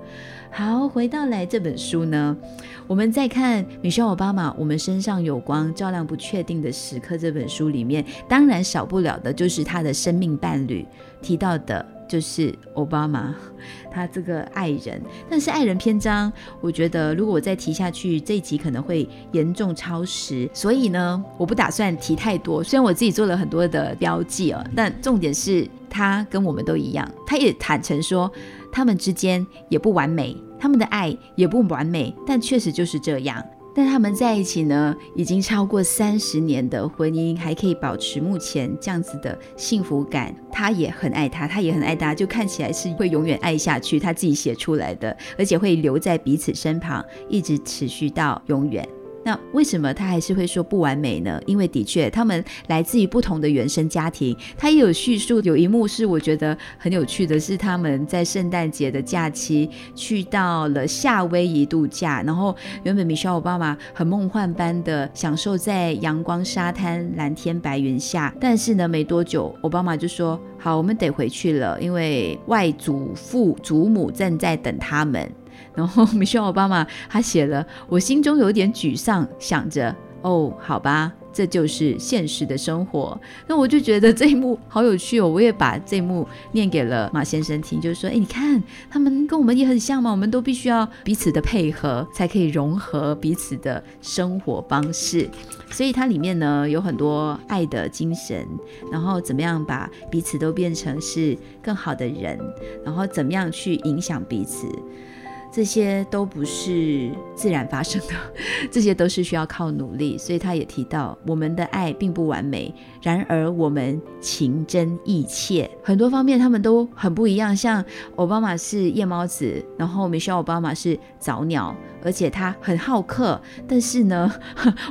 好，回到来这本书呢，我们再看 Michelle Obama 我们身上有光照亮不确定的时刻这本书里面，当然少不了的就是她的生命伴侣，提到的就是奥巴马，他这个爱人。但是爱人篇章，我觉得如果我再提下去，这一集可能会严重超时，所以呢，我不打算提太多。虽然我自己做了很多的标记哦，但重点是他跟我们都一样，他也坦诚说，他们之间也不完美，他们的爱也不完美，但确实就是这样。但他们在一起呢，已经超过三十年的婚姻，还可以保持目前这样子的幸福感。他也很爱他，他也很爱他，就看起来是会永远爱下去，他自己写出来的，而且会留在彼此身旁，一直持续到永远。那为什么他还是会说不完美呢？因为的确他们来自于不同的原生家庭。他也有叙述，有一幕是我觉得很有趣的，是他们在圣诞节的假期去到了夏威夷度假，然后原本 Michelle Obama 很梦幻般的享受在阳光沙滩蓝天白云下，但是呢没多久 Obama 就说，好，我们得回去了，因为外祖父祖母正在等他们。然后 Michelle Obama 她写了，我心中有点沮丧，想着哦，好吧，这就是现实的生活。那我就觉得这一幕好有趣哦，我也把这一幕念给了马先生听，就是说，哎，你看他们跟我们也很像嘛，我们都必须要彼此的配合，才可以融合彼此的生活方式。所以它里面呢有很多爱的精神，然后怎么样把彼此都变成是更好的人，然后怎么样去影响彼此。这些都不是自然发生的，这些都是需要靠努力。所以他也提到，我们的爱并不完美，然而我们情真意切。很多方面他们都很不一样，像奥巴马是夜猫子，然后 Michelle Obama 是早鸟，而且他很好客。但是呢，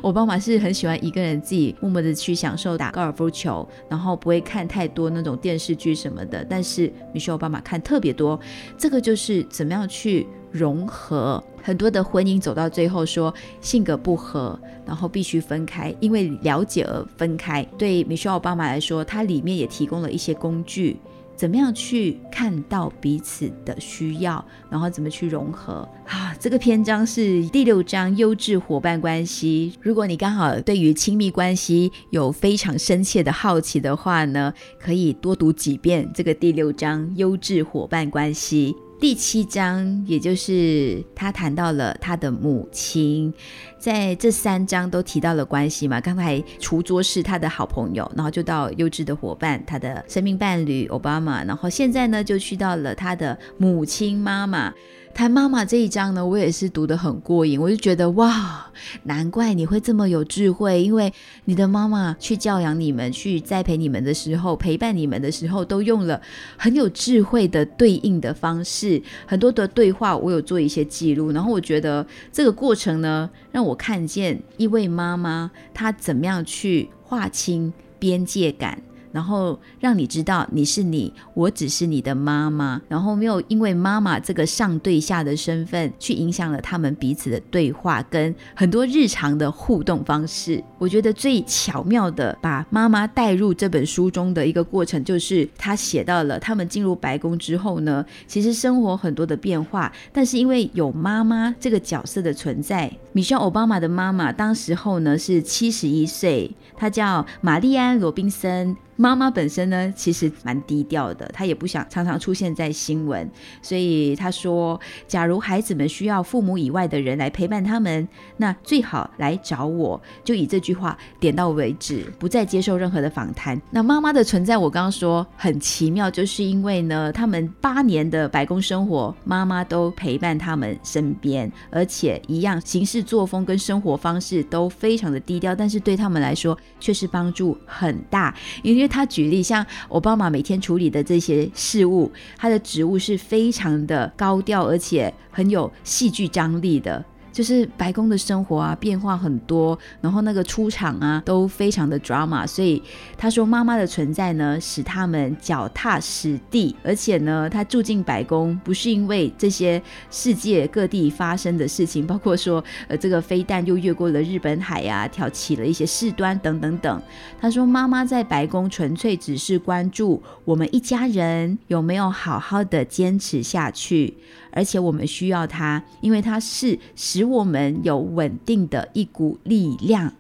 奥巴马是很喜欢一个人自己默默的去享受打高尔夫球，然后不会看太多那种电视剧什么的，但是 Michelle Obama 看特别多。这个就是怎么样去融合。很多的婚姻走到最后说性格不合，然后必须分开，因为了解而分开。对 Michelle Obama 来说，他里面也提供了一些工具，怎么样去看到彼此的需要，然后怎么去融合啊？这个篇章是第六章优质伙伴关系。如果你刚好对于亲密关系有非常深切的好奇的话呢，可以多读几遍这个第六章优质伙伴关系。第七章也就是他谈到了他的母亲，在这三章都提到了关系嘛。刚才厨桌是他的好朋友，然后就到优质的伙伴，他的生命伴侣奥巴马，然后现在呢就去到了他的母亲妈妈。谈妈妈这一章呢，我也是读得很过瘾，我就觉得哇，难怪你会这么有智慧，因为你的妈妈去教养你们，去栽培你们的时候，陪伴你们的时候，都用了很有智慧的对应的方式。很多的对话我有做一些记录，然后我觉得这个过程呢，让我看见一位妈妈她怎么样去划清边界感，然后让你知道你是你，我只是你的妈妈，然后没有因为妈妈这个上对下的身份去影响了他们彼此的对话跟很多日常的互动方式。我觉得最巧妙的把妈妈带入这本书中的一个过程，就是她写到了他们进入白宫之后呢，其实生活很多的变化，但是因为有妈妈这个角色的存在。米歇尔奥巴马的妈妈当时候呢是七十一岁，她叫玛丽安·罗宾森。妈妈本身呢其实蛮低调的，她也不想常常出现在新闻，所以她说假如孩子们需要父母以外的人来陪伴他们，那最好来找我，就以这句话点到为止，不再接受任何的访谈。那妈妈的存在我刚刚说很奇妙，就是因为呢他们八年的白宫生活，妈妈都陪伴他们身边，而且一样行事作风跟生活方式都非常的低调，但是对他们来说却是帮助很大。因为因为他举例，像奥巴马每天处理的这些事务，他的职务是非常的高调，而且很有戏剧张力的。就是白宫的生活啊，变化很多，然后那个出场啊，都非常的 drama。所以他说，妈妈的存在呢，使他们脚踏实地，而且呢，他住进白宫不是因为这些世界各地发生的事情，包括说，呃，这个飞弹又越过了日本海啊，挑起了一些事端等等等。他说，妈妈在白宫纯粹只是关注我们一家人有没有好好的坚持下去。而且我们需要它，因为它是使我们有稳定的一股力量。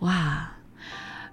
哇，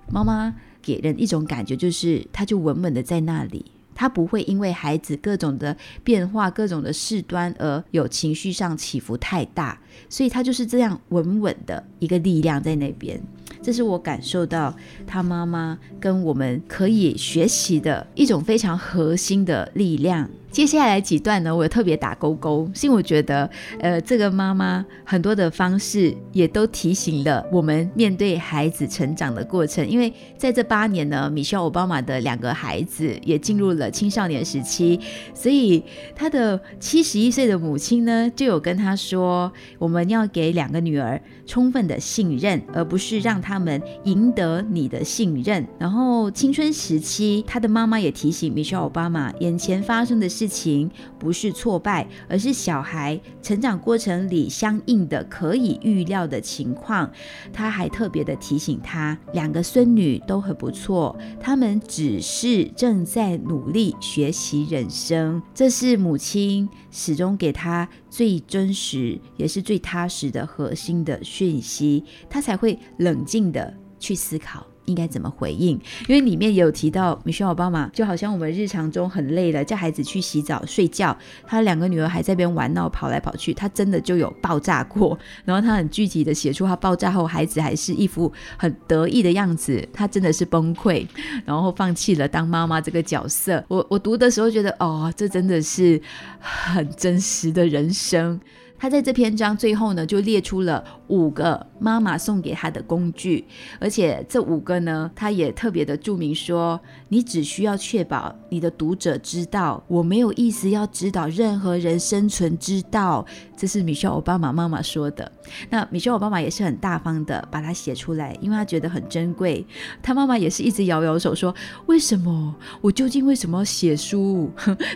妈妈给人一种感觉，就是她就稳稳的在那里，她不会因为孩子各种的变化、各种的事端而有情绪上起伏太大，所以她就是这样稳稳的一个力量在那边。这是我感受到她妈妈跟我们可以学习的一种非常核心的力量。接下来几段呢，我特别打勾勾，是因为我觉得呃，这个妈妈很多的方式也都提醒了我们面对孩子成长的过程。因为在这八年呢，米歇尔奥巴马的两个孩子也进入了青少年时期，所以他的七十一岁的母亲呢就有跟他说，我们要给两个女儿充分的信任，而不是让他们赢得你的信任。然后青春时期，他的妈妈也提醒米歇尔奥巴马，眼前发生的事事情不是挫败，而是小孩成长过程里相应的可以预料的情况。他还特别的提醒他，两个孙女都很不错，他们只是正在努力学习人生。这是母亲始终给他最真实也是最踏实的核心的讯息，他才会冷静的去思考应该怎么回应。因为里面也有提到米歇尔奥巴马就好像我们日常中很累了，叫孩子去洗澡睡觉，他两个女儿还在那边玩闹跑来跑去，他真的就有爆炸过。然后他很具体的写出他爆炸后孩子还是一副很得意的样子，他真的是崩溃，然后放弃了当妈妈这个角色。 我, 我读的时候觉得哦，这真的是很真实的人生。他在这篇章最后呢，就列出了五个妈妈送给他的工具，而且这五个呢，他也特别的注明说，你只需要确保你的读者知道，我没有意思要指导任何人生存之道。这是米歇尔奥巴马妈妈说的。那米歇尔奥巴马也是很大方的把它写出来，因为他觉得很珍贵。他妈妈也是一直摇摇手说，为什么我究竟为什么要写书？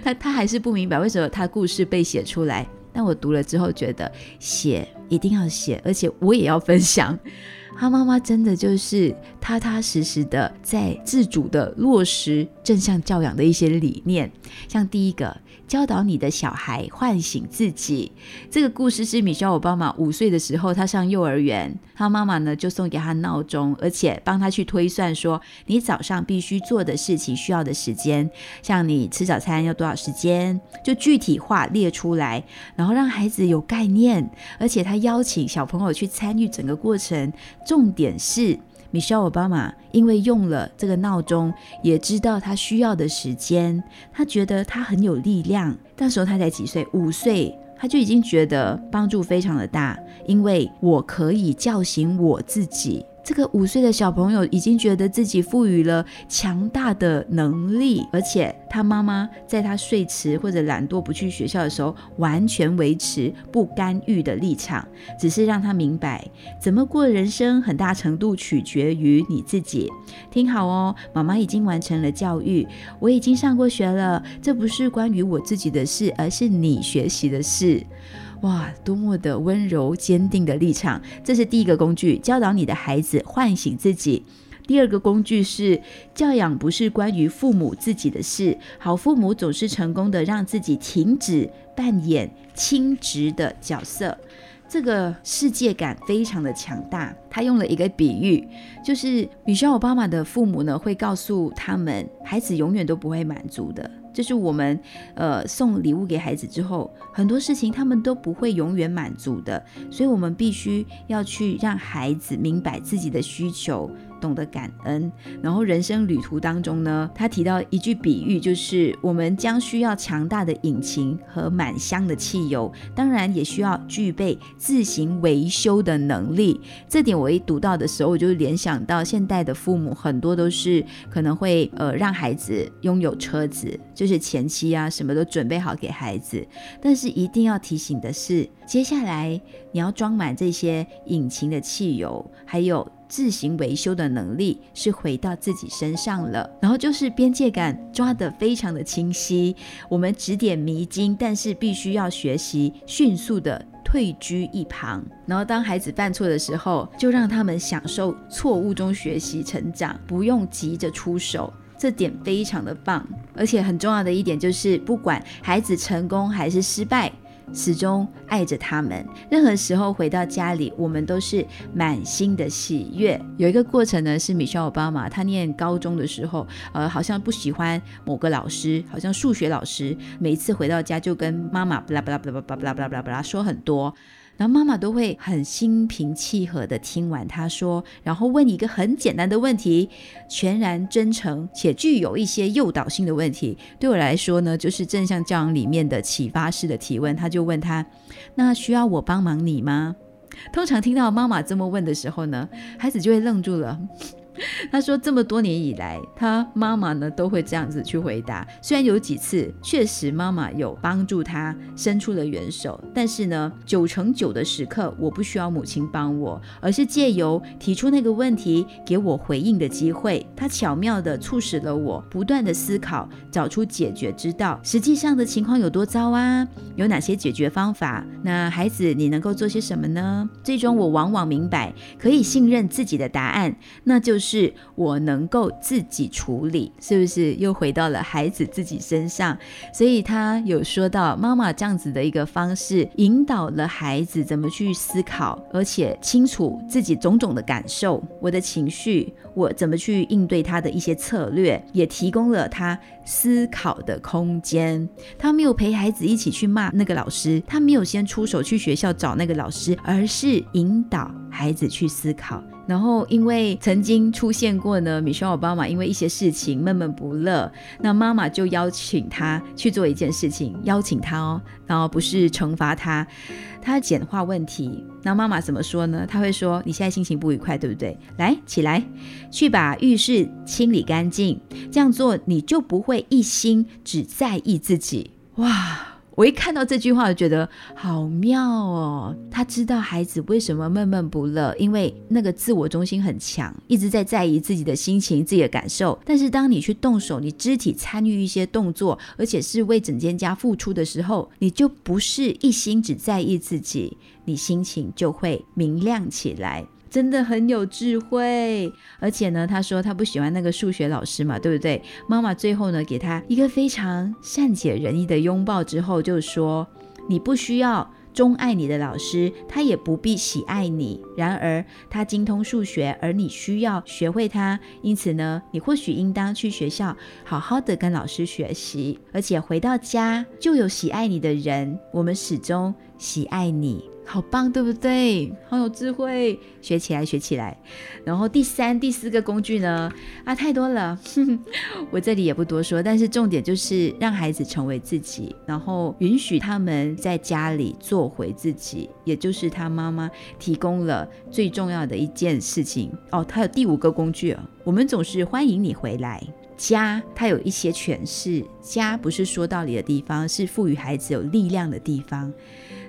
他他还是不明白为什么他故事被写出来。但我读了之后觉得，写一定要写，而且我也要分享。他妈妈真的就是踏踏实实的在自主的落实正向教养的一些理念，像第一个，教导你的小孩唤醒自己。这个故事是米歇尔奥巴马五岁的时候，他上幼儿园，他妈妈呢就送给他闹钟，而且帮他去推算说你早上必须做的事情需要的时间，像你吃早餐要多少时间，就具体化列出来，然后让孩子有概念。而且他邀请小朋友去参与整个过程，重点是米歇尔奥巴马因为用了这个闹钟，也知道他需要的时间，他觉得他很有力量。那时候他才几岁，五岁，他就已经觉得帮助非常的大，因为我可以叫醒我自己。这个五岁的小朋友已经觉得自己赋予了强大的能力，而且他妈妈在他睡迟或者懒惰不去学校的时候，完全维持不干预的立场，只是让他明白怎么过人生很大程度取决于你自己。听好哦，妈妈已经完成了教育，我已经上过学了，这不是关于我自己的事，而是你学习的事。哇，多么的温柔坚定的立场。这是第一个工具，教导你的孩子唤醒自己。第二个工具是，教养不是关于父母自己的事，好父母总是成功的让自己停止扮演亲职的角色。这个世界感非常的强大。他用了一个比喻，就是米歇尔奥巴马的父母呢会告诉他们，孩子永远都不会满足的。就是我们呃送礼物给孩子之后，很多事情他们都不会永远满足的，所以我们必须要去让孩子明白自己的需求，懂得感恩。然后人生旅途当中呢，他提到一句比喻，就是我们将需要强大的引擎和满箱的汽油，当然也需要具备自行维修的能力。这点我一读到的时候，我就联想到现代的父母很多都是可能会呃让孩子拥有车子，就是前期啊什么都准备好给孩子，但是一定要提醒的是，接下来你要装满这些引擎的汽油，还有自行维修的能力是回到自己身上了。然后就是边界感抓得非常的清晰，我们指点迷津，但是必须要学习迅速的退居一旁。然后当孩子犯错的时候，就让他们享受错误中学习成长，不用急着出手。这点非常的棒。而且很重要的一点就是，不管孩子成功还是失败，始终爱着他们。任何时候回到家里，我们都是满心的喜悦。有一个过程呢，是米歇尔奥巴马他念高中的时候，呃，好像不喜欢某个老师，好像数学老师，每一次回到家就跟妈妈 blah blah blah blah blah blah blah 说很多，然后妈妈都会很心平气和的听完他说，然后问一个很简单的问题，全然真诚且具有一些诱导性的问题。对我来说呢，就是正向教养里面的启发式的提问。他就问他，那需要我帮忙你吗？通常听到妈妈这么问的时候呢，孩子就会愣住了。他说这么多年以来，他妈妈呢都会这样子去回答，虽然有几次确实妈妈有帮助他伸出了援手，但是呢九成九的时刻我不需要母亲帮我，而是借由提出那个问题给我回应的机会。他巧妙地促使了我不断地思考，找出解决之道，实际上的情况有多糟啊，有哪些解决方法，那孩子你能够做些什么呢？最终我往往明白可以信任自己的答案，那就是是我能够自己处理。是不是又回到了孩子自己身上？所以他有说到，妈妈这样子的一个方式引导了孩子怎么去思考，而且清楚自己种种的感受，我的情绪，我怎么去应对他的一些策略，也提供了他思考的空间。他没有陪孩子一起去骂那个老师，他没有先出手去学校找那个老师，而是引导孩子去思考。然后因为曾经出现过呢，米歇尔奥巴马因为一些事情闷闷不乐，那妈妈就邀请他去做一件事情，邀请他哦，然后不是惩罚他，他简化问题。那妈妈怎么说呢？他会说，你现在心情不愉快对不对？来，起来，去把浴室清理干净，这样做你就不会一心只在意自己。哇，我一看到这句话，我觉得好妙哦！他知道孩子为什么闷闷不乐，因为那个自我中心很强，一直在在意自己的心情、自己的感受。但是当你去动手，你肢体参与一些动作，而且是为整间家付出的时候，你就不是一心只在意自己，你心情就会明亮起来。真的很有智慧。而且呢，他说他不喜欢那个数学老师嘛，对不对？妈妈最后呢给他一个非常善解人意的拥抱之后，就说你不需要钟爱你的老师，他也不必喜爱你，然而他精通数学，而你需要学会他，因此呢你或许应当去学校好好的跟老师学习，而且回到家就有喜爱你的人，我们始终喜爱你。好棒，对不对？好有智慧，学起来学起来。然后第三第四个工具呢啊太多了呵呵，我这里也不多说，但是重点就是让孩子成为自己，然后允许他们在家里做回自己，也就是他妈妈提供了最重要的一件事情哦。他有第五个工具哦，我们总是欢迎你回来。家它有一些诠释，家不是说道理的地方，是赋予孩子有力量的地方。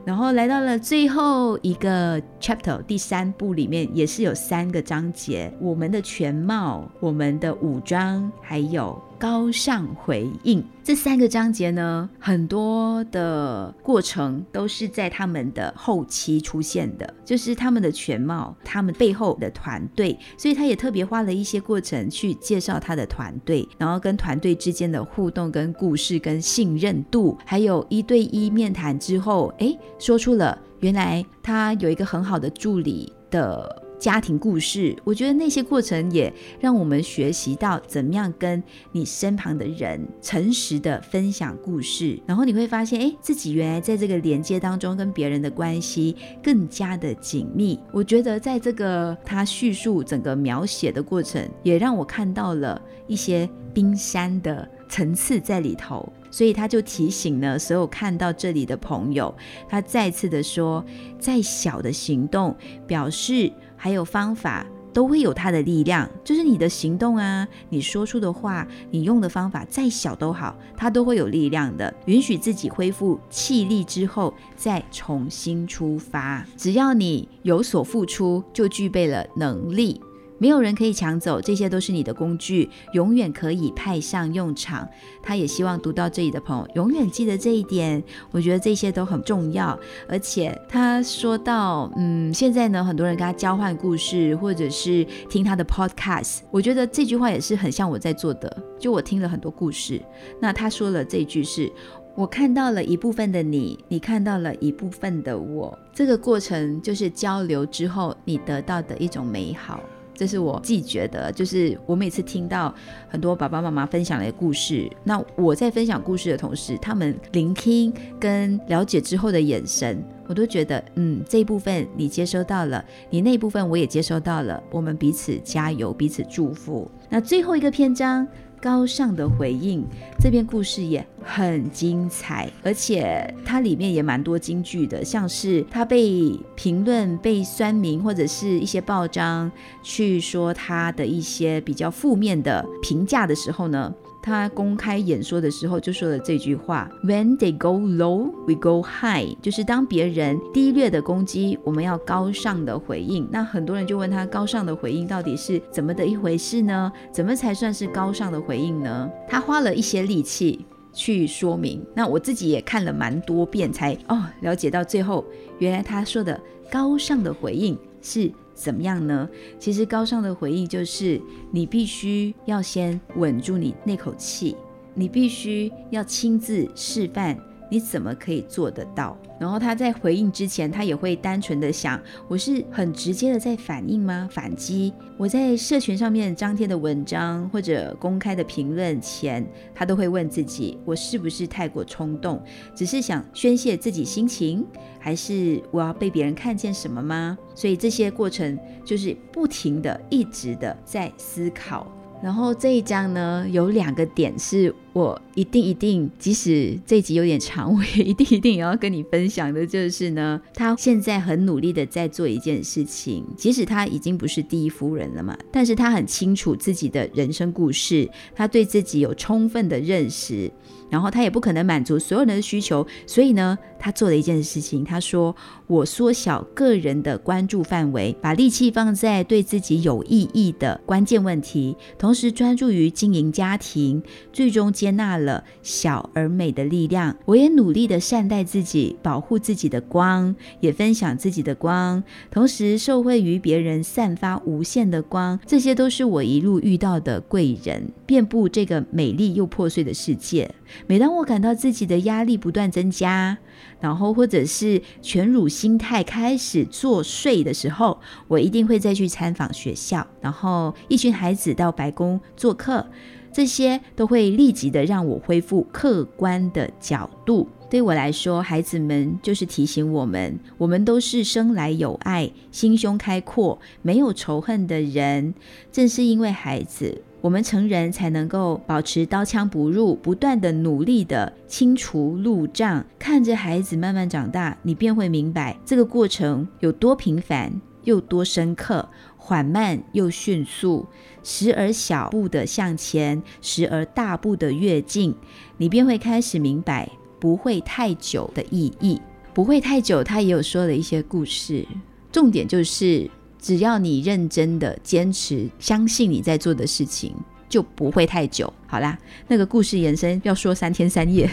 然后来到了最后一个 chapter， 第三部里面也是有三个章节，我们的全貌、我们的武装，还有高尚回应。这三个章节呢，很多的过程都是在他们的后期出现的，就是他们的全貌，他们背后的团队，所以他也特别花了一些过程去介绍他的团队，然后跟团队之间的互动跟故事跟信任度，还有一对一面谈之后，诶，说出了原来他有一个很好的助理的家庭故事。我觉得那些过程也让我们学习到怎么样跟你身旁的人诚实的分享故事，然后你会发现诶，自己原来在这个连接当中跟别人的关系更加的紧密。我觉得在这个他叙述整个描写的过程，也让我看到了一些冰山的层次在里头，所以他就提醒了所有看到这里的朋友，他再次的说，再小的行动表示还有方法都会有它的力量，就是你的行动啊，你说出的话，你用的方法再小都好，它都会有力量的。允许自己恢复气力之后再重新出发，只要你有所付出就具备了能力，没有人可以抢走，这些都是你的工具，永远可以派上用场。他也希望读到这里的朋友永远记得这一点，我觉得这些都很重要。而且他说到嗯，现在呢很多人跟他交换故事，或者是听他的 podcast， 我觉得这句话也是很像我在做的，就我听了很多故事，那他说了这句是，我看到了一部分的你，你看到了一部分的我，这个过程就是交流之后你得到的一种美好。这是我自己觉得，就是我每次听到很多爸爸妈妈分享的故事，那我在分享故事的同时，他们聆听跟了解之后的眼神，我都觉得嗯，这一部分你接收到了，你那一部分我也接收到了，我们彼此加油，彼此祝福。那最后一个篇章高尚的回应，这篇故事也很精彩，而且它里面也蛮多金句的，像是他被评论、被酸民或者是一些报章去说他的一些比较负面的评价的时候呢，他公开演说的时候就说了这句话 When they go low, we go high， 就是当别人低劣的攻击，我们要高尚的回应。那很多人就问他，高尚的回应到底是怎么的一回事呢？怎么才算是高尚的回应呢？他花了一些力气去说明，那我自己也看了蛮多遍才哦了解到最后，原来他说的高尚的回应是怎么样呢？其实高尚的回应就是你必须要先稳住你那口气，你必须要亲自示范你怎么可以做得到。然后他在回应之前，他也会单纯的想，我是很直接的在反应吗？反击？我在社群上面张贴的文章或者公开的评论前，他都会问自己，我是不是太过冲动，只是想宣泄自己心情，还是我要被别人看见什么吗？所以这些过程就是不停的一直的在思考。然后这一章呢有两个点是我一定一定，即使这集有点长，我也一定一定也要跟你分享的，就是呢他现在很努力的在做一件事情，即使他已经不是第一夫人了嘛，但是他很清楚自己的人生故事，他对自己有充分的认识，然后他也不可能满足所有人的需求，所以呢他做了一件事情，他说我缩小个人的关注范围，把力气放在对自己有意义的关键问题，同时专注于经营家庭，最终结接纳了小而美的力量。我也努力的善待自己，保护自己的光，也分享自己的光，同时受惠于别人散发无限的光。这些都是我一路遇到的贵人，遍布这个美丽又破碎的世界。每当我感到自己的压力不断增加，然后或者是犬儒心态开始作祟的时候，我一定会再去参访学校，然后一群孩子到白宫做客，这些都会立即的让我恢复客观的角度。对我来说，孩子们就是提醒我们，我们都是生来有爱、心胸开阔、没有仇恨的人。正是因为孩子，我们成人才能够保持刀枪不入，不断的努力的清除路障。看着孩子慢慢长大，你便会明白这个过程有多平凡又多深刻，缓慢又迅速，时而小步的向前，时而大步的跃进，你便会开始明白不会太久的意义。不会太久他也有说了一些故事，重点就是只要你认真的坚持，相信你在做的事情，就不会太久。好啦，那个故事延伸要说三天三夜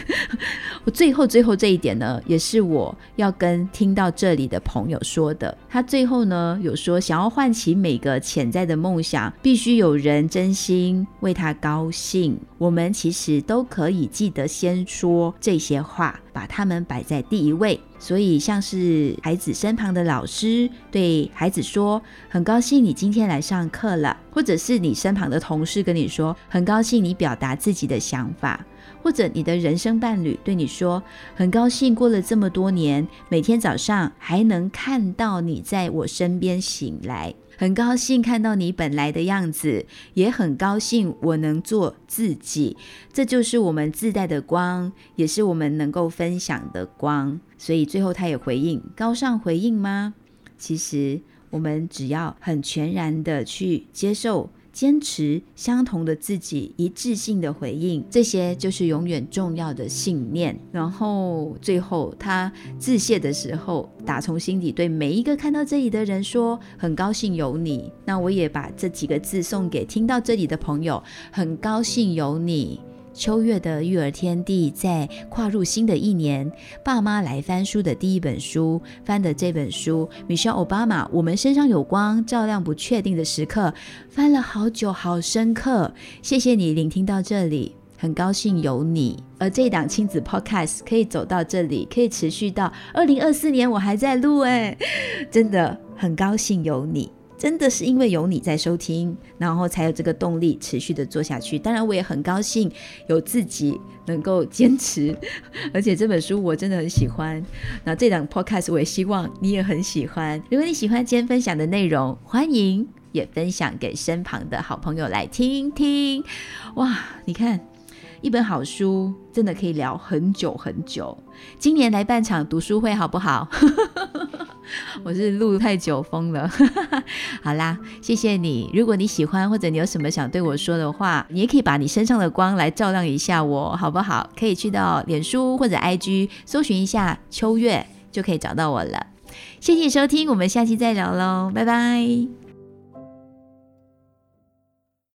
我最后最后这一点呢，也是我要跟听到这里的朋友说的。他最后呢有说，想要唤起每个潜在的梦想，必须有人真心为他高兴。我们其实都可以记得先说这些话，把他们摆在第一位。所以像是孩子身旁的老师对孩子说，很高兴你今天来上课了，或者是你身旁的同事跟你说，很高兴你表达自己的想法，或者你的人生伴侣对你说，很高兴过了这么多年，每天早上还能看到你在我身边醒来，很高兴看到你本来的样子，也很高兴我能做自己。这就是我们自带的光，也是我们能够分享的光。所以最后他也回应，高尚回应吗？其实我们只要很全然的去接受，坚持相同的自己，一致性的回应，这些就是永远重要的信念。然后最后他致谢的时候，打从心底对每一个看到这里的人说，很高兴有你。那我也把这几个字送给听到这里的朋友，很高兴有你。秋月的育儿天地在跨入新的一年，爸妈来翻书的第一本书，翻的这本书 Michelle Obama 我们身上有光，照亮不确定的时刻，翻了好久好深刻。谢谢你聆听到这里，很高兴有你。而这一档亲子 podcast 可以走到这里，可以持续到二零二四年，我还在录耶，真的很高兴有你，真的是因为有你在收听，然后才有这个动力持续的做下去。当然我也很高兴有自己能够坚持，而且这本书我真的很喜欢，那这档 podcast 我也希望你也很喜欢。如果你喜欢今天分享的内容，欢迎也分享给身旁的好朋友来听听。哇，你看一本好书真的可以聊很久很久，今年来办场读书会好不好我是录太久疯了好啦，谢谢你。如果你喜欢，或者你有什么想对我说的话，你也可以把你身上的光来照亮一下我好不好？可以去到脸书或者 I G 搜寻一下秋月，就可以找到我了。谢谢收听，我们下期再聊咯，拜拜。